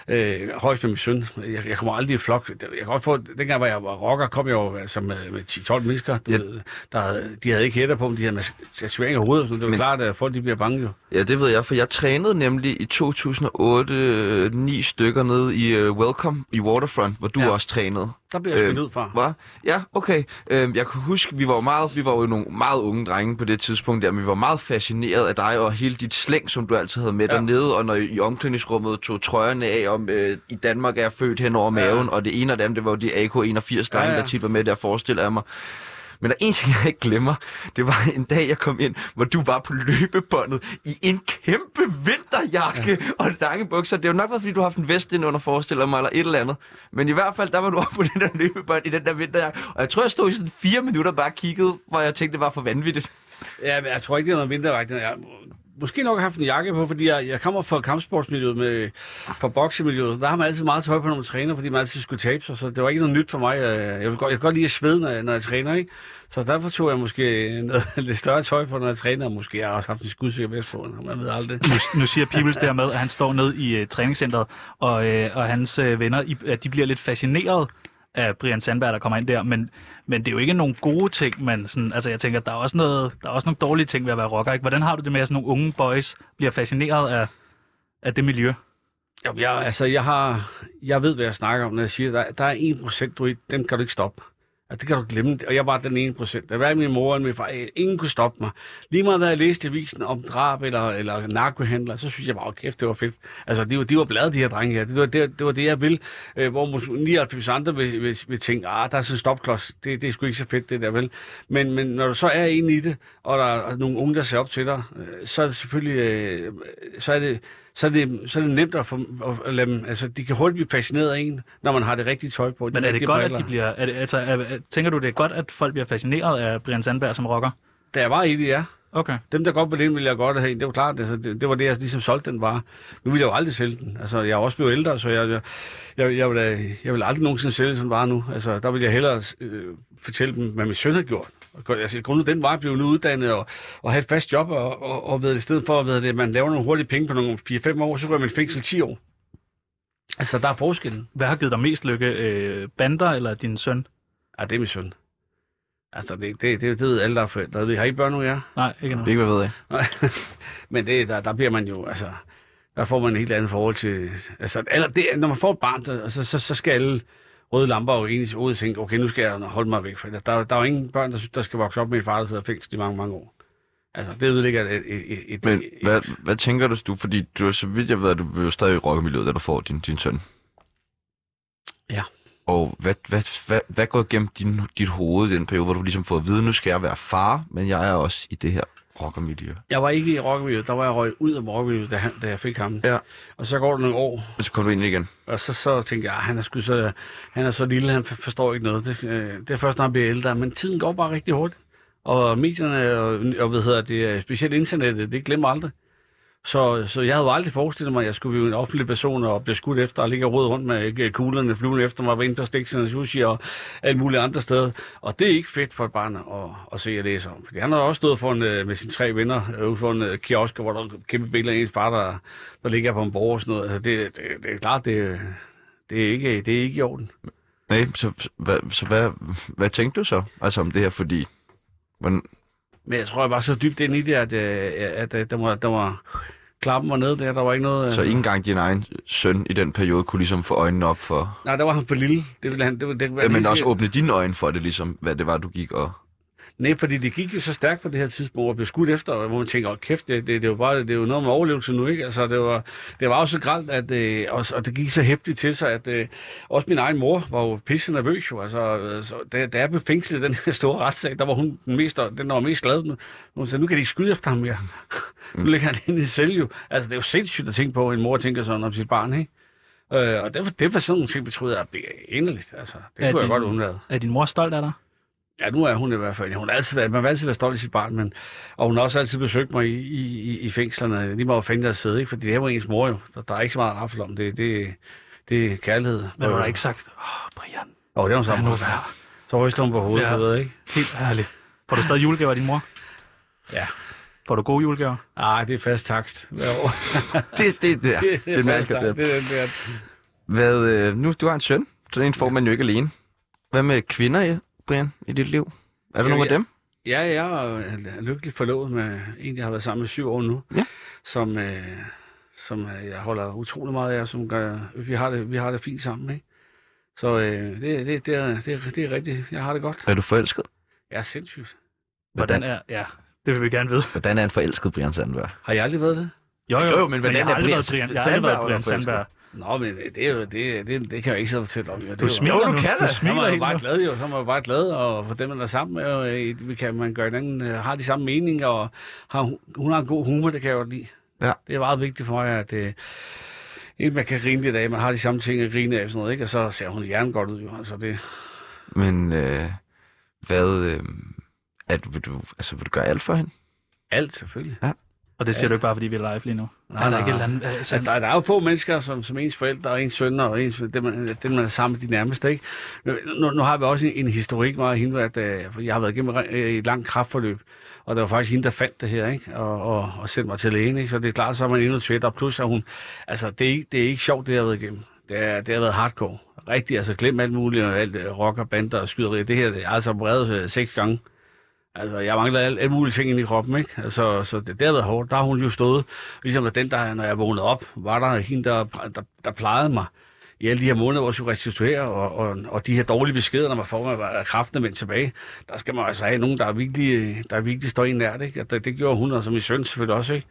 øh, højst med min søn, jeg, jeg kommer aldrig i flok. Jeg kan godt få, dengang hvor jeg var rocker, kom jeg jo altså, med, med ti tolv mennesker, du ja. Ved, der havde, de havde ikke hætter på dem, de havde tatoveringer i hovedet, så det var men, klart, at folk de bliver bange jo. Ja, det ved jeg, for jeg trænede nemlig i to tusind og otte øh, ni stykker nede i øh, Welcome i Waterfront, hvor du ja. Også trænede. Der blev jeg spændt øh, ud fra. Hva? Ja, okay. Øh, jeg kan huske, vi var jo meget, vi var jo nogle meget unge drenge på det tidspunkt der, men vi var meget fascineret af dig og hele dit slæng, som du altid havde med ja. Dernede, og når I, i omklædningsrummet tog trøjerne af, om øh, i Danmark er jeg født hen over maven, ja. Og det ene af dem, det var jo de A K enogfirs drenge, ja, ja. Der tit var med der, forestiller jeg mig. Men der er en ting, jeg ikke glemmer. Det var en dag, jeg kom ind, hvor du var på løbebåndet i en kæmpe vinterjakke ja. Og lange bukser. Det er jo nok været, fordi du har haft en vest ind under, forestiller mig, eller et eller andet. Men i hvert fald, der var du oppe på den der løbebånd i den der vinterjakke. Og jeg tror, jeg stod i sådan fire minutter bare kiggede, hvor jeg tænkte, det var for vanvittigt. Ja, men jeg tror ikke, det er noget vinterjakke. Jeg måske nok har haft en jakke på, fordi jeg, jeg kommer fra kampsportsmiljøet, med, fra boksemiljøet. Der har man altid meget tøj på, når man træner, fordi man altid skulle tabe sig. Så det var ikke noget nyt for mig. Jeg, jeg, vil godt, jeg kan godt lide at svede, når jeg, når jeg træner, ikke? Så derfor tog jeg måske noget lidt større tøj på, når jeg træner. Måske jeg har også haft en skudsikker vest på, man ved aldrig. Nu, nu siger Peoples dermed, at han står ned i uh, træningscenteret, og, uh, og hans uh, venner uh, de bliver lidt fascineret af Brian Sandberg, der kommer ind der, men, men det er jo ikke nogle gode ting, men sådan, altså jeg tænker, der er også noget, der er også nogle dårlige ting ved at være rocker, ikke? Hvordan har du det med, at sådan nogle unge boys bliver fascineret af, af det miljø? Jamen, jeg, altså, jeg har, jeg ved, hvad jeg snakker om, når jeg siger, der, der er en procent, du ikke, dem kan du ikke stoppe. Altså, det kan du glemme, og jeg var den ene procent. Der var min mor og min far, ingen kunne stoppe mig. Lige meget, da jeg læste avisen om drab eller, eller narkohandler, så synes jeg bare, kæft, det var fedt. Altså, de var, de var blade, de her drenge her. Det var det, det, var det jeg ville. Øh, hvor nioghalvfems andre vil, vil, vil tænke, ah, der er sådan en stopklods. Det, det er sgu ikke så fedt, det der, vel? Men, men når du så er inde i det, og der er nogle unge, der ser op til dig, så er det selvfølgelig... Øh, så er det, Så er, det, så er det nemt at, få, at lade dem... Altså, de kan hurtigt blive fascineret af en, når man har det rigtige tøj på. De Men er det godt, briller. At de bliver... Er det, altså, er, tænker du, det er godt, at folk bliver fascineret af Brian Sandberg som rocker? Det er bare i det, ja. Okay. Dem, der godt ville ind, ville jeg godt have en. Det var klart, altså, det, det var det, jeg ligesom solgte den vare. Nu ville jeg jo aldrig sælge den. Altså, jeg er også blevet ældre, så jeg, jeg, jeg, jeg, ville, jeg ville aldrig nogensinde sælge sådan vare nu. Altså, der ville jeg hellere øh, fortælle dem, hvad min søn har gjort. Altså, grundet den vej blev nu uddannet og, og have et fast job, og, og, og ved, i stedet for, ved, at man laver nogle hurtige penge på nogle fire fem år, så går man i fængsel ti år. Altså, der er forskellen. Hvad har givet dig mest lykke? Øh, bander eller din søn? Ja, det er min søn. Altså, det, det, det, det ved alle, der er forældre. Har I børn nu, ja? Nej, ikke noget. Det er ikke, hvad ved jeg. Men det, der, der bliver man jo, altså... Der får man et helt andet forhold til... Altså, eller det, når man får et barn, så, så, så, så skal alle... Røde lamper og egentlig ud og tænkte, okay, nu skal jeg holde mig væk fra det. Der, der er jo ingen børn, der, der skal vokse op med en far, der sidder fængslet i mange, mange år. Altså, det ødelægger et... et, et Men et, hvad, et... hvad tænker du, du? Fordi du, så vidt jeg ved, at du er stadig i rockemiljøet, da du får din, din søn. Ja. Og hvad, hvad, hvad, hvad går igennem din, dit hoved i den periode, hvor du ligesom får at vide, nu skal jeg være far, men jeg er også i det her rockermiljø? Jeg var ikke i rockermiljøet, der var jeg røget ud af rockermiljøet, da, da jeg fik ham. Ja. Og så går det nogle år. Og så kom du ind igen? Og så, så tænkte jeg, at han er, sgu så, han er så lille, han forstår ikke noget. Det, det er først, når han bliver ældre, men tiden går bare rigtig hurtigt. Og medierne, og, og hvad hedder det, specielt internettet, det glemmer aldrig. Så, så jeg havde aldrig forestillet mig, at jeg skulle blive en offentlig person og blive skudt efter og ligge og rode rundt med kuglerne, flyvende efter mig, og være inde på Steaks and Sushi og alle mulige andre steder. Og det er ikke fedt for et barn at, at se og læse om. Fordi han havde også stået foran, med sine tre venner ude for en kiosk, hvor der var kæmpe billeder af ens far, der, der ligger på en borg og sådan noget. Altså det, det, det er klart, det, det, er ikke, det er ikke i orden. Nej, så, hvad, så hvad, hvad tænkte du så altså om det her? Fordi... Hvordan... Men jeg tror, jeg var så dybt ind i det, at, at, at der var... Der var klappen var nede der, der var ikke noget... Så ikke engang din egen søn i den periode kunne ligesom få øjnene op for... Nej, der var han for lille. Det ville han, det ville, det ville ja, men også sige... åbne dine øjne for det, ligesom, hvad det var, du gik og... Nej, fordi det gik jo så stærkt på det her tidspunkt, og blev skudt efter, hvor man tænker, åh kæft, det, det, det, var bare, det, det er jo noget med overlevelse nu, ikke? Altså, det var, det var jo så grelt, at, øh, og, og det gik så hæftigt til sig, at øh, også min egen mor var jo pisse nervøs, jo. Altså, så, da, da jeg blev fængslet i den her store retssag, der var hun mest, den, der var mest glad. Hun sagde, nu kan de ikke skyde efter ham mere. Mm. Nu ligger han inde i celle, jo. Altså, det er jo sindssygt at tænke på, en mor tænker sådan om sit barn, ikke? Øh, og derfor, det var sådan nogle ting, vi troede, at det er endeligt, altså. Det er kunne din, jeg godt undlade. Er din mor stolt af dig? Ja, nu er hun i hvert fald. Hun har altid været, man har altid været stolt i sit barn, men, og hun har også altid besøgt mig i, i, i fængslerne. Lige meget fængsler at sidde, ikke? Fordi det her var ens mor jo. Der, der er ikke så meget raffel om det. Det, det er kærlighed. Men hun har ikke sagt, åh, oh, Brian. Åh, oh, det har hun sagt. Nu være. Så ryster hun på hovedet, ja. Det ved jeg ikke. Helt ærligt. Får du stadig julegaver af din mor? Ja. Får du gode julegaver? Nej, det er fast takst. det, det, det, det er det. Det er mærkeligt. Det, det er Hvad, nu, du har en søn, så den får man jo ikke alene. Hvad med kvinder, ja? Brian, i dit liv? Er der ja, nogen af dem? Ja, jeg er lykkelig forlovet med en, jeg har været sammen med syv år nu, ja. som, øh, som jeg holder utrolig meget af, som gør, vi, har det, vi har det fint sammen, ikke? Så øh, det, det, det, er, det, det er rigtigt, jeg har det godt. Er du forelsket? Jeg er sindssygt. Hvordan, hvordan er, ja, det vil vi gerne vide. Hvordan er en forelsket Brian Sandberg? Har jeg aldrig været det? Jo, jo, jo men hvordan men er Brian Sandberg? Jeg har aldrig været Brian Sandberg. Nå, men det er jo det, det, det kan jeg ikke så fortælle om. Det du smiler, jo, du kan det. Så er man jo bare glad, jo. Så er man jo bare glad, og for dem, man er sammen med, kan man gøre hinanden, har de samme meninger, og har, hun har en god humor, det kan jeg jo lide. Ja. Det er meget vigtigt for mig, at øh, man kan grine lidt af, man har de samme ting at grine af, og sådan noget, ikke? Og så ser hun hjernen godt ud, jo. Altså, det... Men øh, hvad, øh, at, vil, du, altså, vil du gøre alt for hende? Alt, selvfølgelig. Ja. Og det siger ja. Du ikke bare, fordi vi er live lige nu? Nej, nej. Der, andet, altså, der, der er jo få mennesker, som, som ens forældre og ens sønner og ens, dem, man, dem, man er sammen med de nærmeste, ikke? Nu, nu, nu har vi også en, en historik meget af hende, at uh, jeg har været igennem et langt kræftforløb, og det var faktisk hende, der fandt det her, ikke? Og, og, og sendte mig til lægen, ikke? Så det er klart, så er man endnu tvætter, og plus er hun... Altså, det er, det er ikke sjovt, det jeg har været igennem. Det, er, det har været hardcore. Rigtigt, altså glem alt muligt, og alt rocker, bander og skyderier. Det her, det er altså brevet seks gange. Altså, jeg manglede alle, alle mulige ting inde i kroppen, ikke? Altså, så det der har været hårdt. Der har hun jo stået, ligesom at den, der, når jeg vågnede op, var der hende, der, der, der plejede mig i alle de her måneder, hvor jeg skulle restituere, og, og, og de her dårlige beskeder, når man får mig af kræftene vendt tilbage, der skal man altså have nogen, der virkelig, der virkelig står en nært, ikke? Det, det gjorde hun, og som min søn selvfølgelig også, ikke?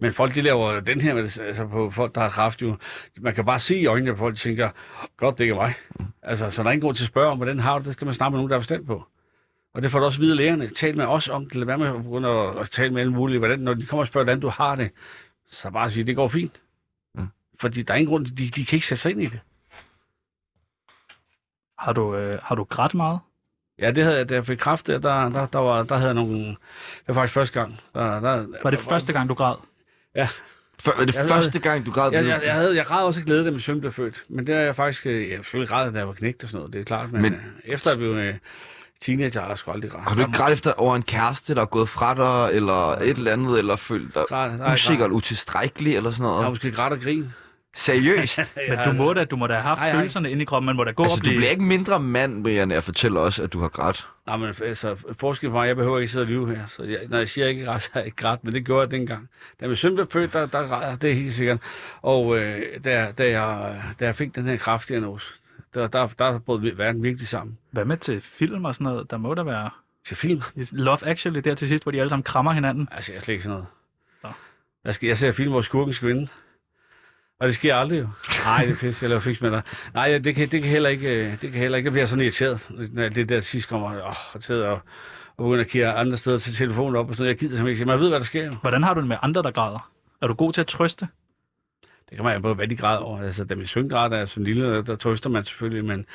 Men folk, de laver den her, altså på folk, der har kræft jo, man kan bare se i øjnene, at folk tænker, godt, det ikke er mig. Altså, så der er ingen grund til at spørge om, hvordan har du det, skal man snakke med nogen, der har forstand på. Og det får du også videre lægerne. Tal med os om det. Lad være med at begynde at tale med alle mulige. Hvordan, når de kommer og spørger, hvordan du har det, så bare sige, det går fint. Mm. Fordi der er ingen grund til, de, de kan ikke sætte sig ind i det. Har du, øh, har du grædt meget? Ja, det havde jeg, da jeg fik kræft, der, der, der, der, var, der havde jeg nogle... Det var faktisk første gang. Der, der, var det første gang, du græd? Ja. Før, var det jeg første havde, gang, du græd? Jeg, jeg, jeg, havde, jeg græd også glæde, da min søn blev født. Men det har jeg faktisk... Jeg selvfølgelig græd, da jeg var knægt og sådan noget, det er klart. Men, men... efter jeg blev... Øh, teenager har sgu aldrig grædt. Har du ikke grædt efter over en kæreste, der er gået fra dig, eller et eller andet, eller følt dig usikkert, utilstrækkelig, eller sådan noget? Jeg har måske grædt og grin. Seriøst? Men du må da, du må da have haft ej, ej. følelserne inde i kroppen, man må da gå altså, og blive... Altså, du bliver ikke mindre mand, Brian, jeg fortæller også, at du har grædt. Nej, men altså, forskel for mig, jeg behøver ikke sidde og lyve her, så jeg, når jeg siger ikke grædt, så har jeg ikke grædt, men det gjorde jeg dengang. Da min søn blev født, der, der græder, det er helt sikkert. Og øh, da, da, jeg, da jeg fik den her kræftdiagnose, Der, der, der er både verden virkelig sammen. Hvad med til film og sådan noget? Der må der være... Til film? Love Actually, der til sidst, hvor de alle sammen krammer hinanden. Altså, jeg ser slet ikke sådan noget. Jeg, skal, jeg ser film, hvor skurken skal vinde. Og det sker aldrig jo. Nej, det er pisse, jeg laver fiks med dig. Nej, det kan, det kan heller ikke, det kan heller ikke. Jeg bliver sådan irriteret, når det der sidst kommer, åh, og tæder og, og begynder at kigge andre steder til telefonen op og sådan noget. Jeg gider simpelthen ikke, men jeg ved, hvad der sker. Hvordan har du det med andre, der græder? Er du god til at trøste? Det kan man jo både være i grad over. Altså, da min søn græder, er sådan lille, der, der trøster man selvfølgelig, men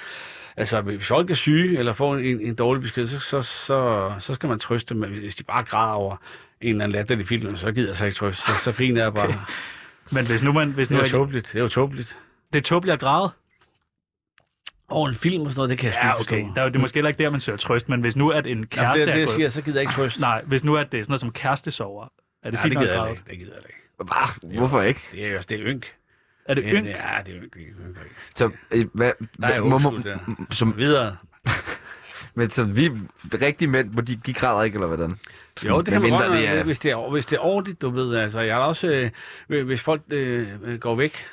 altså, hvis folk er syge eller får en, en dårlig besked, så, så, så, så skal man trøste, men hvis de bare græder over en eller anden latter i filmen, så gider jeg sig ikke trøste, så, så griner jeg bare. Okay. Men hvis nu man... Hvis det er jo tåbeligt. Det er jo tåbeligt. Det er tåbeligt at græde? Over en film og sådan noget, det kan jeg ja, okay. Der, det er måske heller ikke der, man søger trøst, men hvis nu at en kæreste... Jamen, det er det, jeg siger, så gider jeg ikke trøst. Nej, hvis nu at det er sådan noget som kærestesover, er det ja, fint at græde? Det gider jeg ikke. Bah, hvorfor ikke? Det er jo også det er ynk. Er det ynk? Ja, det er ynk. Så hvad? Der er jo skud der. Som videre. Men så vi rigtige mænd, hvor de, de græder ikke, eller hvordan? Sådan, jo, det kan man godt, det er... hvis, det er, hvis det er ordentligt, du ved. Altså, jeg er også, øh, hvis folk øh, går væk,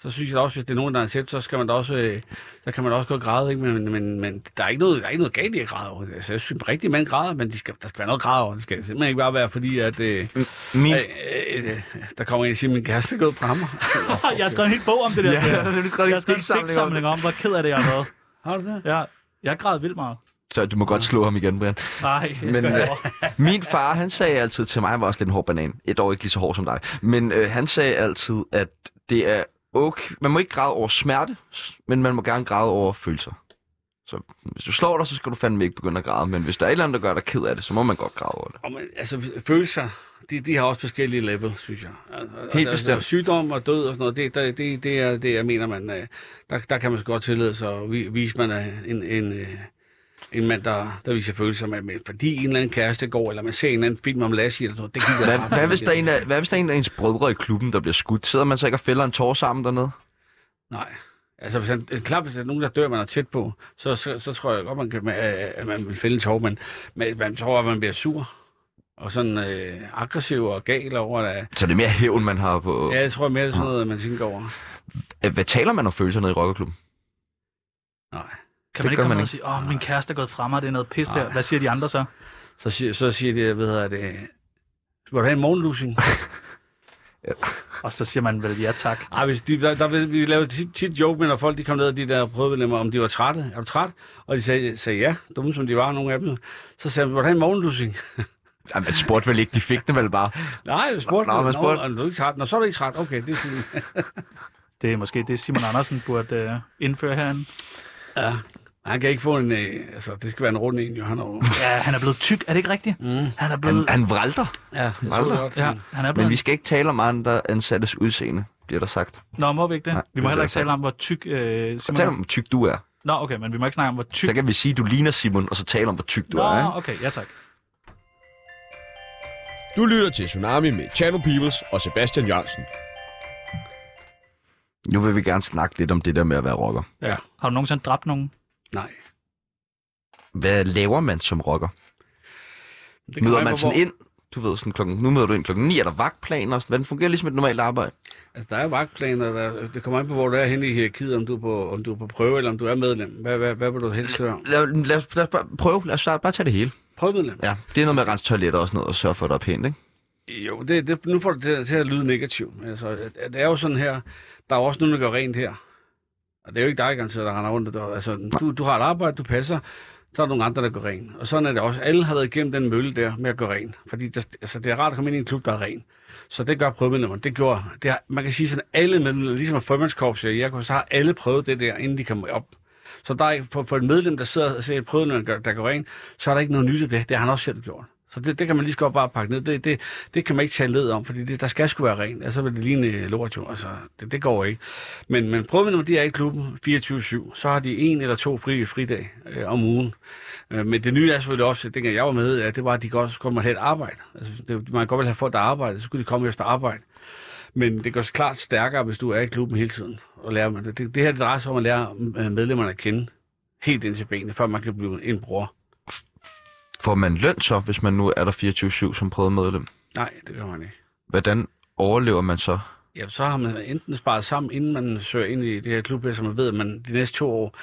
så synes jeg da også, hvis det er nogen, der er selv, så skal man da også, øh, så kan man da også godt græde, ikke? Men, men, men der er ikke noget, der er ikke noget galt i at græde over. Altså, jeg synes, rigtige mænd græder, men de skal, der skal være noget græde over. Det skal simpelthen ikke bare være, fordi at, øh, min... øh, øh, der kommer en og siger, min kæreste er gået fra mig. Okay. Jeg har skrevet en hel bog om det der. Ja, jeg har skrevet en digtsamling om, hvor ked af det, jeg har været. Har du det? Ja, jeg græd vildt meget. Så du må godt slå ham igen, Brian. Nej, men øh, min far, han sagde altid til mig, han var også lidt en hård banan. Et år ikke lige så hård som dig. Men øh, han sagde altid, at det er okay. Man må ikke græde over smerte, men man må gerne græde over følelser. Så hvis du slår dig, så skal du fandme ikke begynde at græde. Men hvis der er et eller andet, der gør dig ked af det, så må man godt græde over det. Og men, altså, følelser, de, de har også forskellige level, synes jeg. Og, helt og bestemt. Sygdom og død og sådan noget, det, der, det, det er det, jeg mener, man, der, der kan man så godt tillade sig at vise, man er en... en En mand, der, der viser følelser med, med, fordi en eller anden kæreste går, eller man ser en eller anden film om Lassie, eller sådan noget. Hvad, hvad, hvis der er en af, hvad hvis der er en af ens brødre i klubben, der bliver skudt? Sidder man så ikke og fælder en tår sammen dernede? Nej. Altså, hvis han, klart, hvis der er nogen, der dør, man er tæt på, så, så, så tror jeg godt, man kan, at man vil fælde en tår, men man, man tror, at man bliver sur. Og sådan øh, aggressiv og gal over det. Så det er mere hævn, man har på... Ja, jeg tror mere, det er sådan noget, man tænker over. Hvad taler man om følelser nede i rockerklubben? Nej. Kan man det ikke komme man og sige, åh, oh, min kæreste er gået fra mig, det er noget pis der. Hvad siger de andre så? Så siger, så siger de, hvad hedder det, skal du have en morgenlusing? Ja. Og så siger man vel, ja tak. Ej, hvis de, der, der, vi lavede tit, tit joke med, når folk de kom ned og de der prøvelemmer, om de var trætte. Er du træt? Og de sagde, sagde ja, dumme som de var, nogle af dem. Så sagde man, skal du have en morgenlusing? Jamen, man spurgte vel ikke, de fik den vel bare? Nej, man spurgte dem. Nå, du er ikke træt. Nå, så er du ikke træt. Okay, det er sådan. Det er måske det, Simon Andersen burde uh, indføre herinde. Ja, han kan ikke få en... Øh, altså, det skal være en rund en, jo. Han er, ja, han er blevet tyk, er det ikke rigtigt? Mm. Han er blevet... Han, han vrælter. Ja, vrælter. Ja, han er blevet... Men vi skal ikke tale om andre ansattes udseende, bliver der sagt. Nå, må vi ikke det? Nej, vi må heller ikke tale om, hvor tyk... Øh, Simon... Tale om, hvor tyk du er. Nå, okay, men vi må ikke snakke om, hvor tyk... Så kan vi sige, du ligner Simon, og så tale om, hvor tyk du Nå, er, ikke? Nå, okay, ja tak. Du lytter til Tsunami med Chano Peoples og Sebastian Jørgensen. Nu vil vi gerne snakke lidt om det der med at være rocker. Ja. Har du nogensinde dræbt nogen? Nej. Hvad laver man som rocker? Det møder man sådan hvor... ind, du ved, sådan klokken, nu møder du ind klokken ni, er der vagtplaner og sådan, hvordan fungerer ligesom et normalt arbejde? Altså, der er vagtplaner, der, det kommer an på, hvor du er henne i hierarkiet, om du er på, om du er på prøve, eller om du er medlem. Hvad, hvad, hvad vil du helst høre om? Lad, lad, lad os, lad os bare prøve, lad os bare tage det hele. Prøvemedlem? Ja, det er noget med at rense toiletter og sådan noget, og sørge for, at der er pænt, ikke? Jo, det, det, nu får det til, til at lyde negativt. Altså, det er jo sådan her, der er også nogen, der gør rent her. Og det er jo ikke dig, der, der render rundt. Der, altså, du, du har et arbejde, du passer, så er der nogle andre, der gør rent. Og sådan er det også. Alle har været igennem den mølle der med at gøre rent. Fordi der, altså, det er rart at komme ind i en klub, der er ren. Så det gør prøvemedlemmerne. Det gjorde, det har, man kan sige sådan, alle medlemmer, ligesom at Frømandskorps, så har alle prøvet det der, inden de kommer op. Så der er, for, for et medlem, der sidder og ser et prøvemedlem, der gør rent, så er der ikke noget nyt i det. Det har han også selv gjort. Så det, det kan man lige så godt bare pakke ned. Det, det, det kan man ikke tale ned om, fordi det, der skal sgu være rent. Altså, så vil det ligne lort jo. Altså, det, det går ikke. Men, men prøv, når de er i klubben fireogtyve syv, så har de en eller to frie fridag øh, om ugen. Øh, men det nye er selvfølgelig også, at dengang jeg var med, at det var, at de godt skulle have et arbejde. Altså, det, man kan godt vel have folk, der arbejder, så skulle de komme efter arbejde. Men det går så klart stærkere, hvis du er i klubben hele tiden. Og lærer man det. Det, det her det drejer sig om at lære medlemmerne at kende helt ind til benene, før man kan blive en bror. Får man løn så, hvis man nu er der fireogtyve syv som prøvemedlem? Nej, det gør man ikke. Hvordan overlever man så? Ja, så har man enten sparet sammen, inden man søger ind i det her klub, som man ved, at man de næste to år,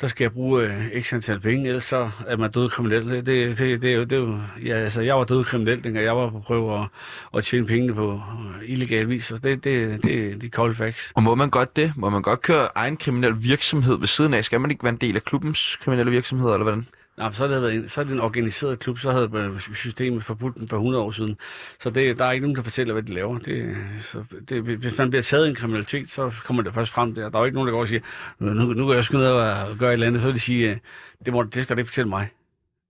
der skal jeg bruge øh, x antal penge, ellers så er man død kriminel. Det, det, det, det, det, ja, altså, jeg var død kriminel, dengang jeg var på prøve at, at tjene pengene på illegal vis, så det, det, det, det er cold facts. Og må man godt det? Må man godt køre egen kriminel virksomhed ved siden af? Skal man ikke være en del af klubbens kriminelle virksomhed, eller hvordan? Nej, så havde det været en, så er det en organiseret klub, så havde systemet forbudt den for hundrede år siden. Så det, der er ikke nogen, der fortæller, hvad de laver. Det, så det, hvis man bliver taget i en kriminalitet, så kommer det først frem der. Der er jo ikke nogen, der går og siger, nu, nu, nu kan jeg sgu ned og gøre et eller andet. Så vil de sige, det, må, det skal det ikke fortælle mig.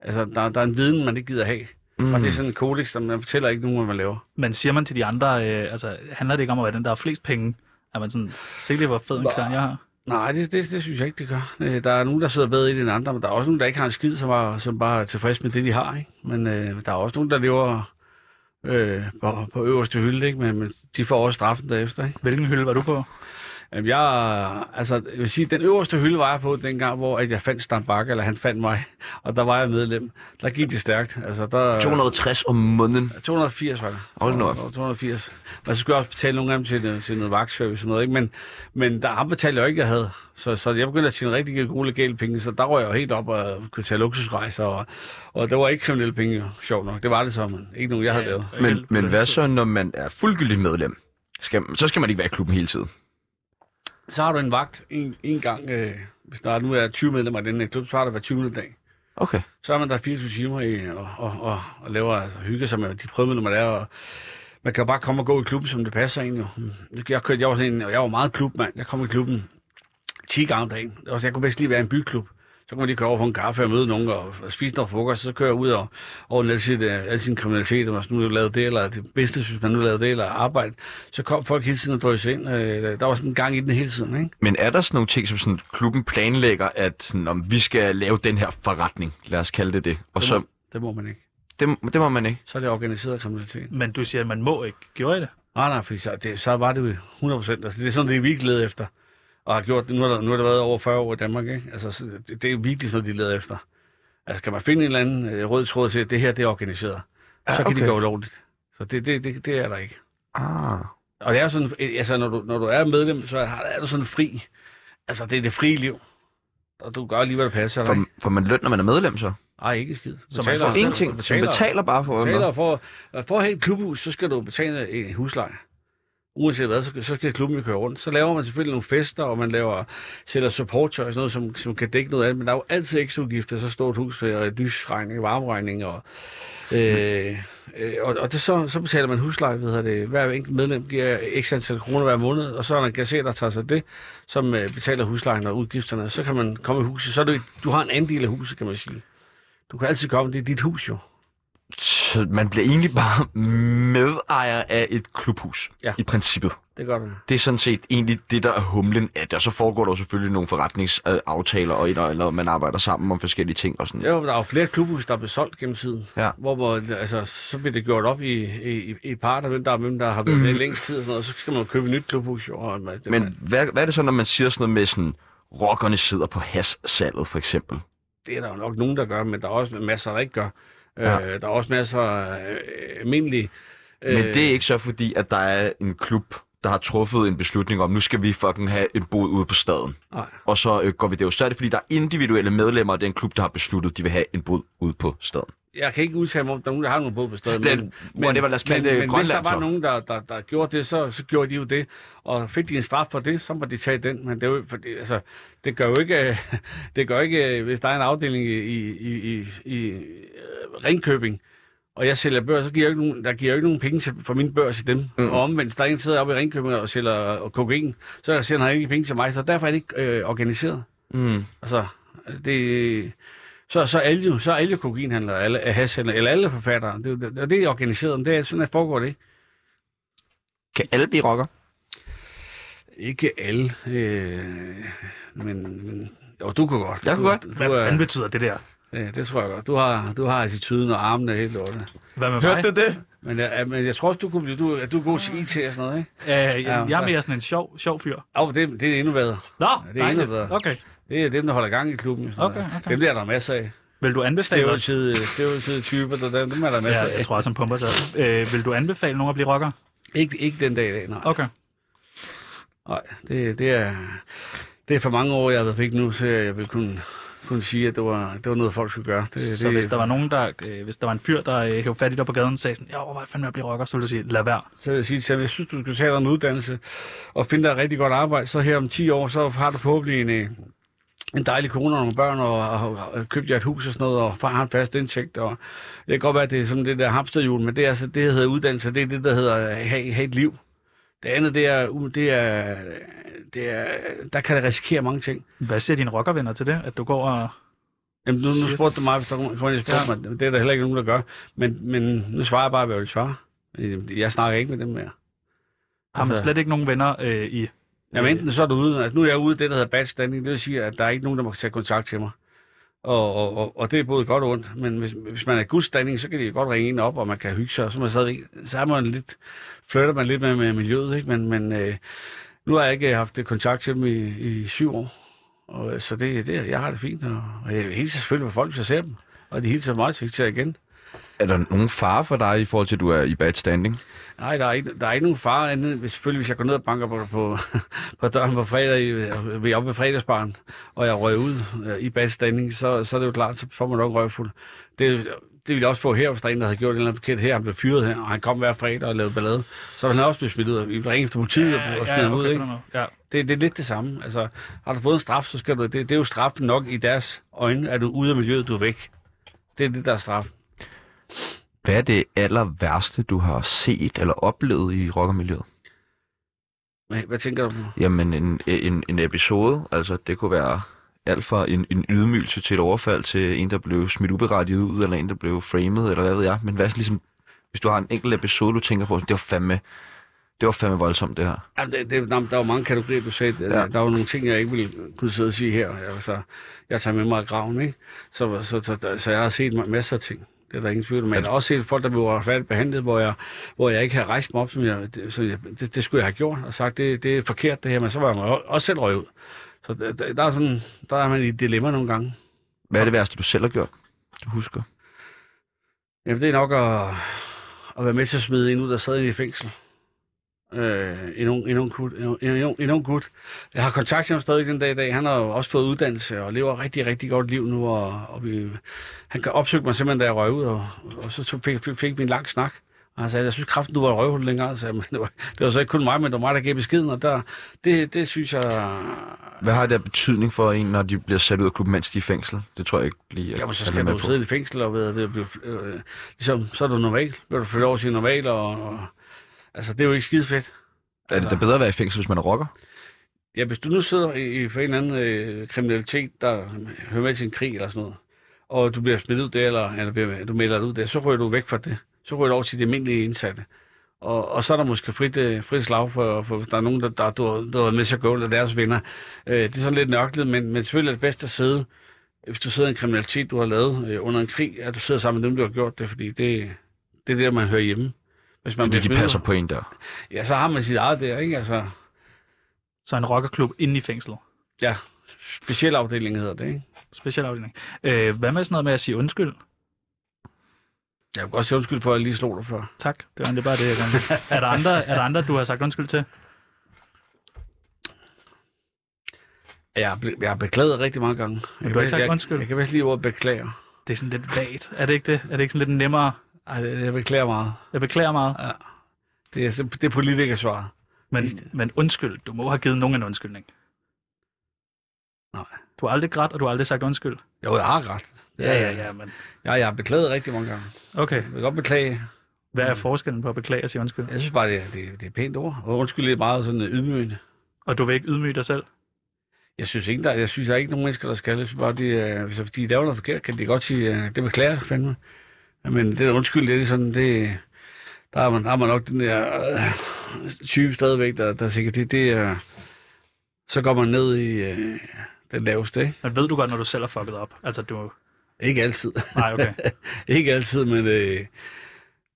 Altså, der, der er en viden, man ikke gider have. Mm. Og det er sådan en kodex, der man fortæller ikke nogen, hvad man laver. Men siger man til de andre, øh, altså handler det ikke om at være den, der har flest penge? Er man sådan, se lige, hvor fed en klan jeg har? Nej, det, det, det synes jeg ikke, det gør. Der er nogen, der sidder bedre i det end andre, men der er også nogen, der ikke har en skid, som, er, som bare er tilfreds med det, de har. Ikke? Men øh, der er også nogen, der lever øh, på, på øverste hylde, ikke? Men, men de får også straffen derefter. Ikke? Hvilken hylde var du på? Jamen, jeg, altså, jeg vil sige, den øverste hylde var jeg på dengang, hvor at jeg fandt Stan Barker, eller han fandt mig, og der var jeg medlem. Der gik det stærkt. Altså, der, to hundrede og tres om måneden? to hundrede og firs var det. to hundrede og firs Man skulle også betale nogle af dem til, til noget vagtservice og noget, ikke? Men, men der afbetalte jeg ikke, jeg havde. Så, så jeg begyndte at tjene rigtig gode legale penge, så der var jeg jo helt op og kunne tage luksusrejser, og, og det var ikke kriminelle penge, sjovt nok. Det var det så, men ikke nogen, jeg havde lavet. Ja, men, men hvad så, når man er fuldgyldigt medlem? Skal, så skal man ikke være i klubben hele tiden? Så har du en vagt en, en gang, øh, hvis der nu er tyve medlemmer i den her klub, så har der været tyvende dag. Okay. Så er man der fireogtyve timer i, og, og, og, og laver altså, hygge sig med de prøvemedlemmer der, og man kan jo bare komme og gå i klubben, som det passer en jo. Jeg, kørte, jeg, var, sådan en, jeg var meget klubmand, jeg kom i klubben ti gange om dagen, og jeg kunne bedst lige være i en byklub. Så kunne man lige køre over for en kaffe og møde nogen og spise noget frokost, så kører jeg ud og overnatte al sin kriminalitet, og nu lavede det, eller det bedste, hvis man nu lavede det, eller arbejde. Så kom folk hele tiden og drøse ind. Der var sådan en gang i den hele tiden, ikke? Men er der sådan nogle ting, som sådan, klubben planlægger, at sådan, om vi skal lave den her forretning, lad os kalde det det? Og det, må, så... det må man ikke. Det, det må man ikke? Så er det organiseret kriminalitet. Men du siger, at man må ikke. Gjorde I det? Nej, nej, for så, det, så var det jo hundrede procent. Altså, det er sådan, det er vi ikke leder efter. Og har gjort det. Nu har der, nu har der været over fyrre år i Danmark, ikke? Altså, det, det er virkelig sådan, de leder efter. Altså, kan man finde en eller anden øh, rød tråd til, at det her, det er organiseret, ja, så kan okay. det gå ulovligt. Så det, det, det, det er der ikke. Ah. Og det er sådan, altså, når du, når du er medlem, så er du sådan fri. Altså, det er det frie liv. Og du gør lige, hvad der passer dig. For, for man løn, når man er medlem, så? Nej, ikke skid. Så man betaler, en ting, betaler, man betaler bare for... Betaler for, for at have et klubhus, så skal du betale en husleje. Uanset hvad, så skal klubben jo køre rundt. Så laver man selvfølgelig nogle fester, og man laver sælger supporttøj og sådan noget, som, som kan dække noget andet. Men der er jo altid ekstraudgifter, så stort hus og lysregning, varmeregning, og, øh, øh, og, og det, så, så betaler man husleje, ved det. Hver enkelt medlem giver x antal kroner hver måned, og så er der en kasser, der tager sig det, som betaler huslejen og udgifterne. Så kan man komme i huset. Så du, du har en andel af huset, kan man sige. Du kan altid komme, det er dit hus jo. Så man bliver egentlig bare medejer af et klubhus, ja, i princippet. Det gør man. Det er sådan set egentlig det, der er humlen af det. Og så foregår der selvfølgelig nogle forretningsaftaler, og et eller man arbejder sammen om forskellige ting og sådan. Ja, der er jo flere klubhus, der er blevet solgt gennem tiden. Ja. Hvor man, altså, så bliver det gjort op i, i, i parter, hvem der er, hvem der har været mm. med i længst tid og sådan noget, og så skal man købe et nyt klubhus. Jo, man, det. Men man... hvad, hvad er det så, når man siger sådan noget med sådan, rockerne sidder på hassalget for eksempel? Det er der jo nok nogen, der gør, men der er også masser, der ikke gør. Ja. Øh, der er også masser af øh, almindelige... Øh... Men det er ikke så fordi, at der er en klub, der har truffet en beslutning om, nu skal vi fucking have en bod ude på staden. Ej. Og så øh, går vi det jo. Så er det fordi, der er individuelle medlemmer af den klub, der har besluttet, de vil have en bod ude på staden. Jeg kan ikke udtale mig om, der er nogen, der har nogen bod på staden. Men, men, men, men, men hvis der var nogen, der, der, der gjorde det, så, så gjorde de jo det. Og fik de en straf for det, så må de tage den. Men det er jo, for det, altså, det gør jo ikke, det gør ikke, hvis der er en afdeling i, i, i, i Ringkøbing, og jeg sælger børs, så giver jeg ikke nogen, der giver jeg ikke nogen penge til, for mine børs til dem. Mm. Og omvendt, der er en, der sidder oppe i Ringkøbing og sælger kokain, så sender han ikke penge til mig, så derfor er det ikke øh, organiseret. Mm. Altså, det... Så, så alle jo, så alle kokainhandlere, alle hashhandlere, eller alle forfattere, det, det, det er organiseret, men det er sådan, at foregår det ikke. Kan alle blive rocker? Ikke alle, øh, men, men... Jo, du kan godt. Jeg kan du, godt. Du, du, Hvad fanden betyder det der? Ja, det tror jeg godt. Du har, du har attituden og armene helt lortet. Hvad med Hørte du det? Men jeg, men jeg tror også, du kunne blive, du, du er god til I T og sådan noget, ikke? Øh, jeg, ja, jeg er mere sådan en sjov, sjov fyr. Jo, det, det er endnu bedre. Nå, det er nej, endnu bedre. Okay. Det er dem, der holder gang i klubben. Okay, okay. Dem der er der masser af. Vil du anbefale... Stereotyde typer, der, dem er der masser af. Ja, jeg tror også, han pumper sig. Øh, vil du anbefale nogen at blive rocker? Ikke, ikke den dag i dag, nej. Okay. Nej, det, det, er, det er for mange år, jeg har været væk nu, så jeg vil kunne, kunne sige, at det var, det var noget, folk skulle gøre. Det, så det, hvis der var nogen, der, øh, hvis der var en fyr, der øh, hævde fat i dig på gaden og sagde sådan, jeg overvejer fandme at blive rocker, så ville du sige, lad være. Så vil jeg sige, at jeg synes, du skulle tage dig en uddannelse og finde dig et rigtig godt arbejde, så her om ti år, så har du forhåbentlig en... Øh, en dejlig kone og nogle børn, og, og, og købte jeg et hus og sådan noget, og far har en fast indtægt, og det kan godt være, at det er sådan det der hamsterhjul, men det er altså det, der hedder uddannelse, det er det, der hedder have, have et liv. Det andet, det er, det er, det er, der kan det risikere mange ting. Hvad siger dine rockervenner til det, at du går og... Jamen, nu, nu spurgte du mig, hvis der kommer ind og spurgte mig, det er der heller ikke nogen, der gør, men, men nu svarer jeg bare, hvad jeg vil svare. Jeg snakker ikke med dem mere. Har man altså... slet ikke nogen venner øh, i... Jamen enten så er du ude, altså nu er jeg ude i det, der hedder bad standing, det vil sige, at der er ikke nogen, der må tage kontakt til mig. Og, og, og det er både godt og ondt, men hvis, hvis man er good standing, så kan de godt ringe en op, og man kan hygge sig, og så, man stadig, så er man lidt, flytter man lidt med, med miljøet, ikke? Men, men øh, nu har jeg ikke haft kontakt til dem i, i syv år, og, så det, det, jeg har det fint, og, og jeg hilser selvfølgelig på folk, hvis jeg ser dem, og de hilser mig, så jeg ser igen. Er der nogen fare for dig i forhold til, at du er i bad standing? Nej, der er ikke, der er ikke nogen fare andet. Selvfølgelig, hvis jeg går ned og banker på, på, på døren på fredag, vi er oppe ved fredagsbaren, og jeg røg ud i bad standing, så, så er det jo klart, så får man nok røgfuld. Det, det ville jeg også få her, hvis der er en, der havde gjort en eller anden forkert her, han blev fyret her, og han kom hver fredag og lavede ballade. Så ville han også blive smidt ud, og vi blev ringes til politiet ja, ja, og smidt ja, okay, ud, ikke? Ja. Det, det er lidt det samme. Altså, har du fået en straf, så skal du... Det, det er jo straffen nok i deres øjne, at du er ude af miljøet, du er væk. Det er det, der er straffen. Hvad er det aller værste, du har set eller oplevet i rockermiljøet? Hvad tænker du på? Jamen en, en, en episode, altså det kunne være alt fra en, en ydmygelse til et overfald til en, der blev smidt uberettiget ud, eller en, der blev framed, eller hvad ved jeg. Men hvad er det, ligesom, hvis du har en enkelt episode, du tænker på, det var fandme, det var fandme voldsomt det her? Jamen, det, det, der er jo mange kategorier, du sagde. Ja. Der er jo nogle ting, jeg ikke ville kunne sidde og sige her. Altså, jeg tager med mig af graven, ikke? Så, så, så, så, så jeg har set masser af ting. Det er der ingen tvivl om. Jeg har også set folk, der blev uretfærdigt behandlet, hvor jeg, hvor jeg ikke havde rejst mig op, som jeg, som jeg, det, det skulle jeg have gjort, og sagt, det, det er forkert det her, men så var jeg også selv røget ud. Så der, der, er sådan, der er man i et dilemma nogle gange. Hvad er det værste, du selv har gjort, du husker? Jamen, det er nok at, at være med til at smide en ud, der sad i fængsel. Øh, en, ung, en, ung gut, en, en, en ung gut. Jeg har kontakt til ham stadig den dag i dag. Han har også fået uddannelse og lever rigtig, rigtig godt liv nu. Og, og vi, han opsøgte mig simpelthen, da jeg røg ud, og, og så tog, fik, fik, fik vi en lang snak. Og han sagde, jeg synes kraften, du var et røvhul længere. Sagde, det, var, det var så ikke kun mig, men det var mig, der gav beskeden. Og der, det, det synes jeg... Hvad har det af betydning for en, når de bliver sat ud af klubben, mens de er i fængsel? Det tror jeg ikke lige... At, jamen, så skal du sidde i fængsel, og ved, det bliver, øh, ligesom, så er du normal. Bliver du flyttet over til normal, og... og altså, det er jo ikke skide fedt. Er det da bedre at være i fængsel, hvis man er rocker? Ja, hvis du nu sidder i for en eller anden øh, kriminalitet, der hører med til en krig eller sådan noget, og du bliver smidt ud der, eller, eller du melder dig ud der, så ryger du væk fra det. Så ryger du over til de almindelige indsatte. Og, og så er der måske frit, øh, frit slag, for, for hvis der er nogen, der, der, der, der er med sig gået, eller deres venner. Øh, det er sådan lidt nørklet, men, men selvfølgelig er det bedst at sidde, hvis du sidder i en kriminalitet, du har lavet øh, under en krig, at du sidder sammen med dem, du har gjort det, fordi det, det er der, man hører hjemme. Hvis man fordi de passer på en der. Ja, så har man sit eget der, ikke? Altså... Så en rockerklub inde i fængslet? Ja, specialafdeling hedder det, ikke? Specialafdeling. Øh, hvad med sådan noget med at sige undskyld? Jeg vil godt sige undskyld for, at jeg lige slog dig før. Tak, det var egentlig bare det, jeg gerne. er, der andre, er der andre, du har sagt undskyld til? Jeg har, jeg har beklaget rigtig mange gange. Men du har ikke sagt jeg, undskyld? Jeg kan vist lige ordet beklager. Det er sådan lidt vagt. Er det ikke det? Er det ikke sådan lidt nemmere... Ej, jeg beklager meget. Jeg beklager meget? Ja. Det er, det er politikersvaret. Men, men undskyld, du må have givet nogen en undskyldning. Nej. Du har aldrig grædt, og du har aldrig sagt undskyld? Jo, jeg har grædt. Ja, ja, ja, men... Ja, jeg har beklaget rigtig mange gange. Okay. Jeg vil godt beklage. Hvad er forskellen på at beklage og sige undskyld? Jeg synes bare, det er, det er, det er et pænt ord. Og undskyld er meget sådan ydmygende. Og du vil ikke ydmyge dig selv? Jeg synes ikke, der, jeg synes, der er ikke nogen mennesker, der skal. Hvis bare de, hvis de laver noget forkert, kan de godt sige, det beklager jeg fandme. Men det der undskyld, det er sådan, det, der har man, der har man nok den der øh, type stadigvæk, der, der sikkert det, det øh, så går man ned i øh, den laveste, ikke? Men ved du godt, når du selv er fucket op? Altså, du... Ikke altid. Nej, okay. Ikke altid, men, øh,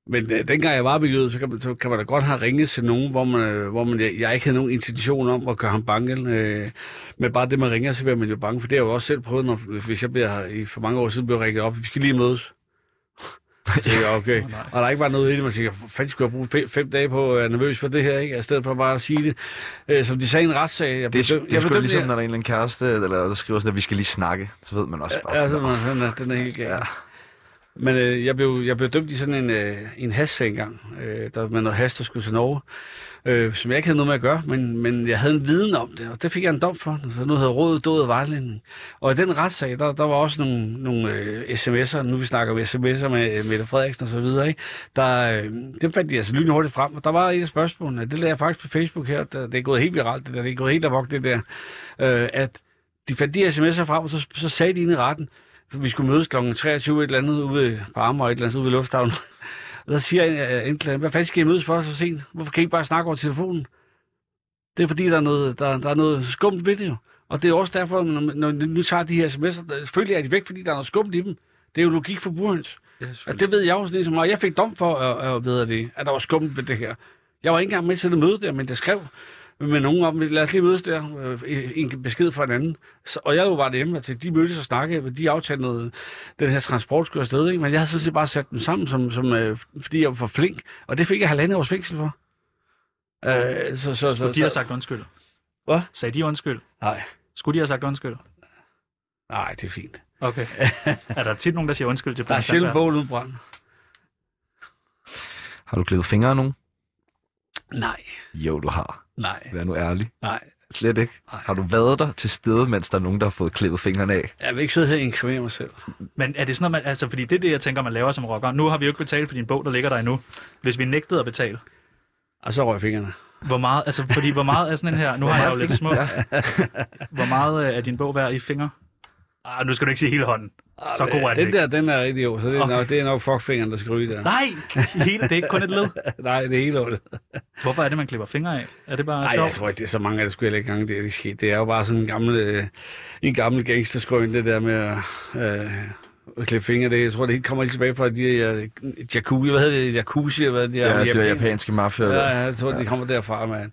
men øh, dengang jeg var begyndt, så kan man, så kan man da godt have ringet til nogen, hvor man, øh, hvor man jeg, jeg ikke havde nogen intention om at gøre ham bange. Øh, men bare det, man ringer, så bliver man jo bange, for det har jeg jo også selv prøvet, når, hvis jeg bliver i for mange år siden blev ringet op, vi skal lige mødes. Ikke, okay. Oh, og der ikke var noget i det, man siger, fanden skulle jeg bruge fem, fem dage på, jeg er nervøs for det her, ikke? I stedet for bare at sige det. Øh, som de sagde i en retssag. Jeg det er sgu ligesom, det her, når der er en eller anden kæreste, eller der skriver sådan, at vi skal lige snakke, så ved man også bare ja, sådan. Ja, den er, den er helt galt. Ja. Men øh, jeg, blev, jeg blev dømt i sådan en, øh, en hash engang, øh, der med noget hash, der skulle til Norge, øh, som jeg ikke havde noget med at gøre, men, men jeg havde en viden om det, og det fik jeg en dom for, så nu havde rådet død og vejledning. Og i den retssag, der, der var også nogle, nogle øh, sms'er, nu vi snakker om sms'er med øh, Mette Frederiksen og så videre, ikke? Der, øh, det fandt jeg altså lynhurtigt frem, og der var et af spørgsmålene, det lagde jeg faktisk på Facebook her, der, det er gået helt viralt, det der, det er gået helt amok det der, øh, at de fandt de sms'er frem, og så, så sagde de inde i retten, vi skulle mødes klokken treogtyve et eller andet ude på Amager, et eller andet ude ved lufthavnen. Og der siger en indklager, hvad fanden skal I mødes for så sent? Hvorfor kan I ikke bare snakke over telefonen? Det er fordi, der er noget, der, der er noget skumt ved det jo. Og det er også derfor, når, når nu tager de her sms'er, selvfølgelig er de væk, fordi der er noget skumt i dem. Det er jo logik for burhøns. Ja, det ved jeg også lige så meget. Jeg fik dom for, at, at, ved det, at der var skumt ved det her. Jeg var ikke engang med til det møde der, men det skrev med nogen om, lad os lige mødes der, en besked fra en anden. Så, og jeg var bare hjemme til de mødtes og snakkede, de aftalte noget, den her transport skulle afsted, ikke? Men jeg havde sådan set bare sat dem sammen, som, som, øh, fordi jeg var for flink, og det fik jeg halvandet års fængsel for. Øh, så, så, så, skulle de så, have sagt undskyld? Hvad? Sagde de undskyld? Nej. Skulle de have sagt undskyld? Nej, det er fint. Okay. Er der tit nogen, der siger undskyld til Brian? Der er sjældent bål ud, Brian. Har du klippet fingre af nogen? Nej. Jo, du har. Nej. Vær nu ærlig. Nej. Slet ikke. Nej. Har du været der til stede, mens der er nogen, der har fået klippet fingrene af? Jeg vil ikke sidde her og inkrimere mig selv. Men er det sådan, man, altså, fordi det er det, jeg tænker, man laver som rocker. Nu har vi jo ikke betalt for din bog, der ligger der endnu. Hvis vi nægtede at betale. Og så røg jeg fingrene. Hvor meget, altså, fordi hvor meget er sådan en her, nu har jeg jo lidt små. Hvor meget er din bog værd i fingre? Ah, nu skal du ikke sige hele hånden. Så god er den ikke. Den der, den er rigtig jo, så det er, okay. nok, det er nok fuckfingeren, der skal ryge der. Nej, hele, det er ikke kun et led. Nej, det er hele led. Hvorfor er det, man klipper fingre af? Er det bare sjovt? Nej, jeg tror ikke, det er så mange af det, skulle jeg ikke gang, det er det sket. Det er jo bare sådan en gammel, en gammel gangsterskrøn, det der med at, øh, at klippe fingre af. Jeg tror, det helt kommer helt tilbage fra de her jacuzzi, hvad hedder det, jacuzzi, hvad hedder det? Ja, det var japanske mafia. Ja, jeg tror, ja. Det kommer derfra, man,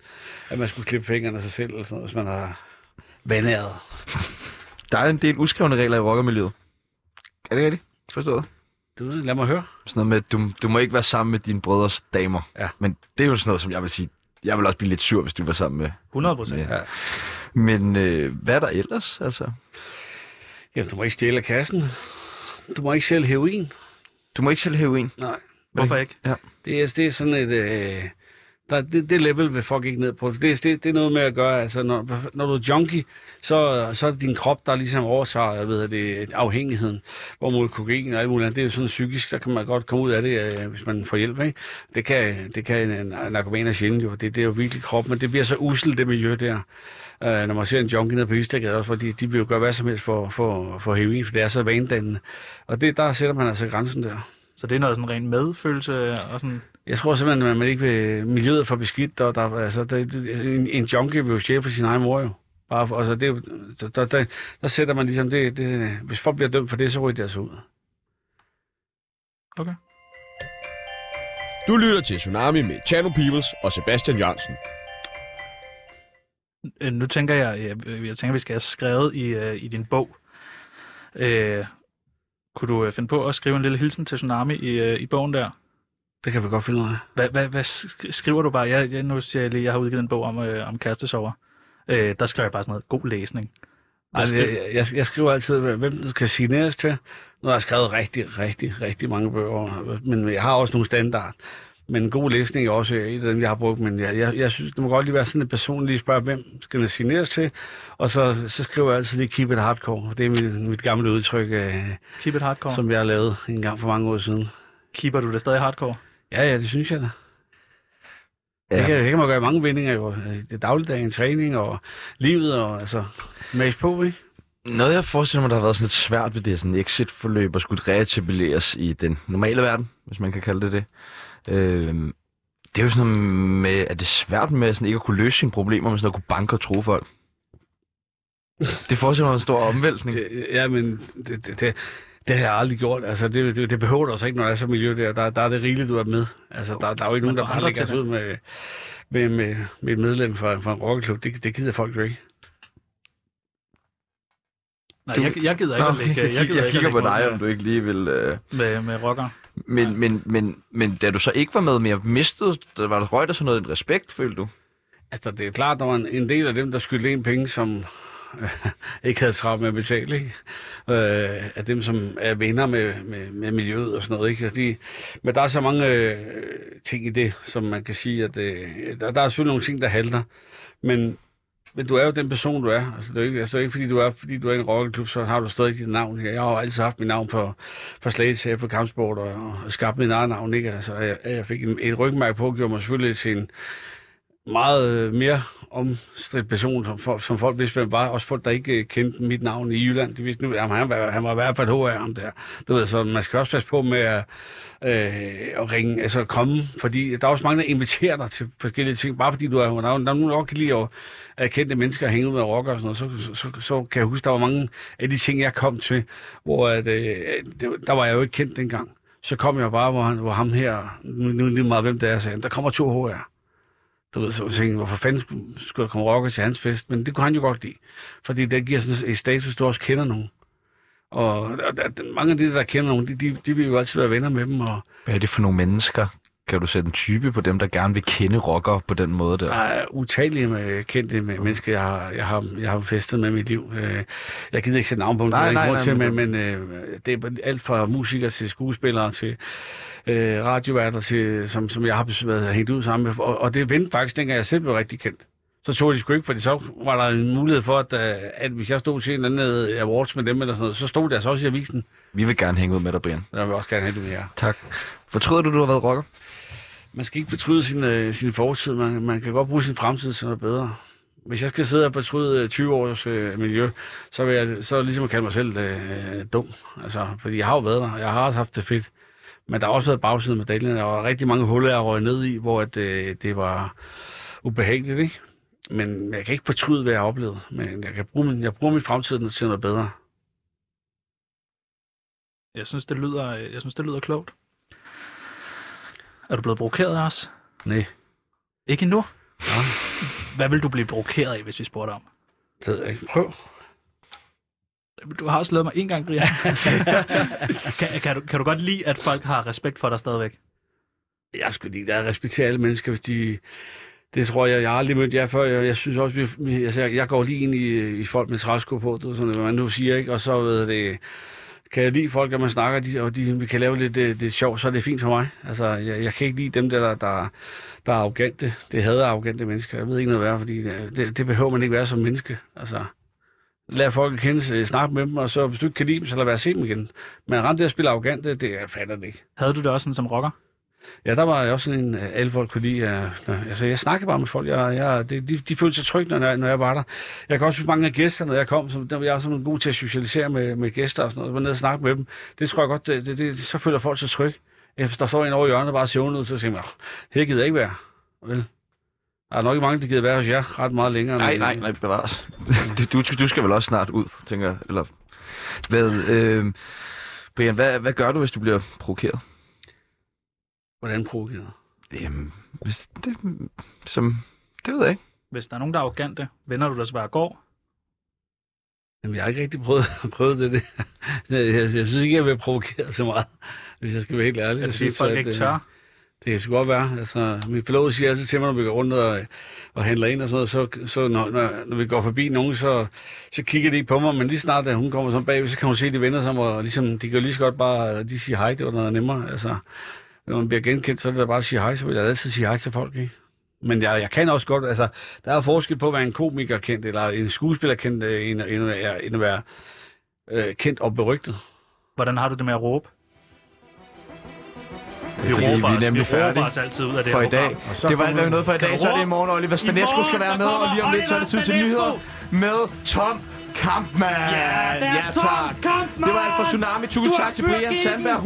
at man skulle klippe fingrene af sig selv, eller sådan noget, hvis man har vandæret. Der er en del uskrevne regler i rockermiljøet. Er det rigtigt? Forstået? Du, lad mig høre. Sådan noget med, du, du må ikke være sammen med dine brødres damer. Ja. Men det er jo sådan noget, som jeg vil sige, jeg vil også blive lidt sur, hvis du var sammen med. hundrede procent. Ja. Men øh, hvad er der ellers, altså? Jamen, du må ikke stjæle kassen. Du må ikke sælge heroin. Du må ikke sælge heroin? Nej. Hvorfor ikke? Ja. Det, er, det er sådan et... Øh... Der, det, det level vil folk ikke ned på. Det, det, det er noget med at gøre, altså når, når du er junkie, så, så er det din krop, der ligesom overtager, jeg ved, det, afhængigheden, hvor mod kokain og alt muligt andet. Det er jo sådan psykisk, så kan man godt komme ud af det, hvis man får hjælp, ikke? Det kan, det kan en narkomaner sjældent jo, det, det er jo virkelig krop, men det bliver så usel det miljø der. Øh, når man ser en junkie nede på Pilestræde, også fordi de vil jo gøre hvad som helst for, for, for heroin, for det er så vanedannende. Og det, der sætter man altså grænsen der. Så det er noget sådan ren medfølelse og sådan... Jeg tror simpelthen, at man ikke vil... Miljøet er for beskidt, og der, altså, der, en, en junkie vil jo stjæle for sin egen mor jo. Bare for, altså, det, der, der, der, der sætter man ligesom det, det... Hvis folk bliver dømt for det, så ryger det altså ud. Okay. Du lytter til Tsunami med Chano Peoples og Sebastian Jørgensen. Nu tænker jeg, jeg, jeg tænker, vi skal have skrevet i, i din bog... Øh, Kunne du finde på at skrive en lille hilsen til Tsunami i, i bogen der? Det kan vi godt finde ud af. Hvad, hvad, hvad skriver du bare? Jeg, jeg, nu siger jeg lige, jeg har udgivet en bog om, øh, om kærestesover. Øh, der skriver jeg bare sådan noget god læsning. Altså, jeg, jeg, jeg skriver altid, hvem det skal signeres til. Nu har jeg skrevet rigtig, rigtig, rigtig mange bøger, men jeg har også nogle standard. Men god læsning er også et af dem, jeg har brugt, men jeg, jeg, jeg synes, det må godt lige være sådan et personligt spørg, hvem skal det signeres til? Og så, så skriver jeg altid lige keep it hardcore. Det er mit, mit gamle udtryk, keep it hardcore, som jeg har lavet en gang for mange år siden. Keeper du det stadig hardcore? Ja, ja, det synes jeg da. Ja. Det, kan, det kan man gøre i mange vendinger jo. Det er dagligdagen, træning og livet og altså match på, ikke? Noget, jeg forestiller mig, der har været sådan lidt svært ved det, sådan et exit-forløb og skulle reetableres i den normale verden, hvis man kan kalde det det. Øhm, det er jo sådan noget med, at det er svært med sådan ikke at kunne løse sine problemer, men sådan at kunne banke og true folk. Det forestiller mig en stor omvæltning. Ja, men det, det, det, det har jeg aldrig gjort. Altså, det, det, det behøver der også ikke, når der er så miljø der. Der, der er det rigeligt, du er med. Altså, der, der er jo ikke nogen, der bare lægger sig ud med, med, med, med et medlem fra, fra en rockerklub. Det, det gider folk jo ikke. Nej, du, jeg, jeg gider ikke at lægge... Jeg, jeg, jeg kigger på dig, om du ikke lige vil... Øh... Med, med rocker. Men, men, men, men da du så ikke var med mere mistet, der var der røg der sådan noget en respekt, følte du? Altså, det er klart, der var en, en del af dem, der skyldte en penge, som øh, ikke havde travlt med at betale, ikke? Øh, af dem, som er venner med, med, med miljøet og sådan noget, ikke? De, men der er så mange øh, ting i det, som man kan sige, at øh, der, der er selvfølgelig nogle ting, der halter, men Men du er jo den person, du er. Altså, det er jo ikke, altså, det er ikke fordi, du er, fordi du er i en rockerklub, så har du stadig dit navn her. Jeg har jo altid haft mit navn for, for Slagelse, for Kampsborg, og, og skabt mit eget navn, ikke? Altså, jeg, jeg fik en, et rygmærke på, gjorde mig selvfølgelig til en meget mere omstridt person, som, for, som folk vidste, men bare også folk, der ikke kendte mit navn i Jylland. De vidste nu, at han, han var i hvert fald H A, ham der. Du ved, så man skal også passe på med at, øh, at ringe, altså at komme, fordi der er også mange, der inviterer dig til forskellige ting, bare fordi du er H A. Der er nogen, der kan lide at at kendte mennesker hænge ud med rocker og sådan noget, så, så, så, så kan jeg huske, der var mange af de ting, jeg kom til, hvor at, øh, det, der var jeg jo ikke kendt dengang. Så kom jeg bare, hvor, han, hvor ham her, nu, nu er det meget, hvem det er, sagde, der kommer to H R. Du ved, så jeg tænkte, hvorfor fanden skulle, skulle der komme rocker til hans fest? Men det kunne han jo godt lide, fordi det giver sådan et status, du også kender nogen. Og der, der, mange af de, der kender nogen, de, de, de vil jo altid være venner med dem. Og... Hvad er det for nogle mennesker? Kan du sætte en type på dem, der gerne vil kende rockere på den måde der? Der er utallige med kendte med mennesker, jeg har, jeg, har, jeg har festet med mit liv. Jeg gider ikke sætte navn på dem, nej, nej, nej, men, men det er alt fra musikere til skuespillere til øh, radioværter, til, som, som jeg har været hængt ud sammen med. Og, og det vendte faktisk, dengang jeg selv blev rigtig kendt. Så tog de sgu ikke, fordi så var der en mulighed for, at, at hvis jeg stod til en eller anden awards med dem eller sådan noget, så stod der altså også i avisen. Vi vil gerne hænge ud med dig, Brian. Jeg vil også gerne hænge ud med jer. Tak. Fortryder du, du har været rocker? Man skal ikke fortryde sin, øh, sin fortid. Man, man kan godt bruge sin fremtid til noget bedre. Hvis jeg skal sidde og fortryde tyve års øh, miljø, så vil jeg så ligesom at kalde mig selv øh, dum. Altså, fordi jeg har jo været der, og jeg har også haft det fedt. Men der har også været bagsiden med medaljen, og rigtig mange huller, jeg røg ned i, hvor at, øh, det var ubehageligt, ikke? Men jeg kan ikke fortryde, hvad jeg har oplevet. Men jeg, kan bruge min, jeg bruger min fremtid til noget bedre. Jeg synes, det lyder, jeg synes, det lyder klogt. Er du blevet provokeret af os? Nej. Ikke endnu? Ja. Hvad vil du blive provokeret af, hvis vi spurgte om? Det ved jeg ikke. Prøv. Du har også lavet mig en gang, Brian. kan, kan, du, kan du godt lide, at folk har respekt for dig stadigvæk? Jeg skulle ikke respektere alle mennesker, hvis de... Det tror jeg, jeg har aldrig mødt jer før. Jeg, jeg synes også, vi, jeg, jeg går lige ind i, i folk med træsko på, det, sådan, hvad man nu siger, ikke? Og så ved det... Kan jeg lide folk, at man snakker, de, og de, vi kan lave lidt, lidt, lidt sjov, så er det fint for mig. Altså, jeg, jeg kan ikke lide dem, der, der, der, der er arrogante. Det hader arrogante mennesker. Jeg ved ikke noget værre, fordi det, det behøver man ikke være som menneske. Altså, lad folk kende, snakke med dem, og så hvis du ikke kan lide dem, så lad være se dem igen. Men rent det at spille arrogante, det jeg fatter det ikke. Havde du det også sådan som rocker? Ja, der var jeg også sådan en, alle folk kunne lide. Altså, jeg snakkede bare med folk. Jeg, jeg, de, de følte sig trygge, når jeg, når jeg var der. Jeg kan også huske mange af gæsterne, når jeg kom. Som, der var jeg sådan god til at socialisere med, med gæster og sådan noget. Jeg var nede og snakke med dem. Det tror jeg godt, det, det, det, så føler folk sig trygge. Efter der står en over i hjørnet og bare søvnede ud, så tænkte jeg, her gider jeg ikke være. Vel? Der er nok ikke mange, der gider være hos jer ret meget længere. Nej, nej, nej, bevares. Du, du skal vel også snart ud, tænker jeg. Eller, hvad, øh, Brian, hvad, hvad gør du, hvis du bliver provokeret? Hvordan provokeret? Jamen, hvis det, som, det ved jeg ikke. Hvis der er nogen, der er arrogante, vender du dig så bare går? Jamen, jeg har ikke rigtig prøvet, prøvet det. det. Jeg, jeg, jeg synes ikke, jeg bliver provokeret så meget, hvis jeg skal være helt ærlig. Er det, fordi folk at, ikke tør? At, det kan sgu godt være. Altså, min forlovede siger altid til mig, når vi går rundt og, og handler ind og sådan noget, så, så når, når, når vi går forbi nogen, så, så kigger de ikke på mig, men lige snart, da hun kommer sådan bagved, så kan hun se, de vender sammen, og ligesom, de kan lige så godt bare, de siger hej, det var noget nemmere, altså. Når man bliver genkendt, så er det da bare at sige hej, så vil jeg altid sige hej til folk, ikke? Men jeg, jeg kan også godt, altså, der er forskel på at være en komiker kendt, eller en skuespiller kendt, end, end, end at være øh, kendt og berygtet. Hvordan har du det med at råbe? Vi råber, vi er nemlig færdige for i dag. Det var alt, hvad vi nåede for i dag, så er det i morgen, Oliver Stanescu skal være med, og lige om lidt, så er det tid til nyheder med Tom Kampmann. Ja, tak. Det var alt fra Tsunami. Tusind tak til Brian Sandberg.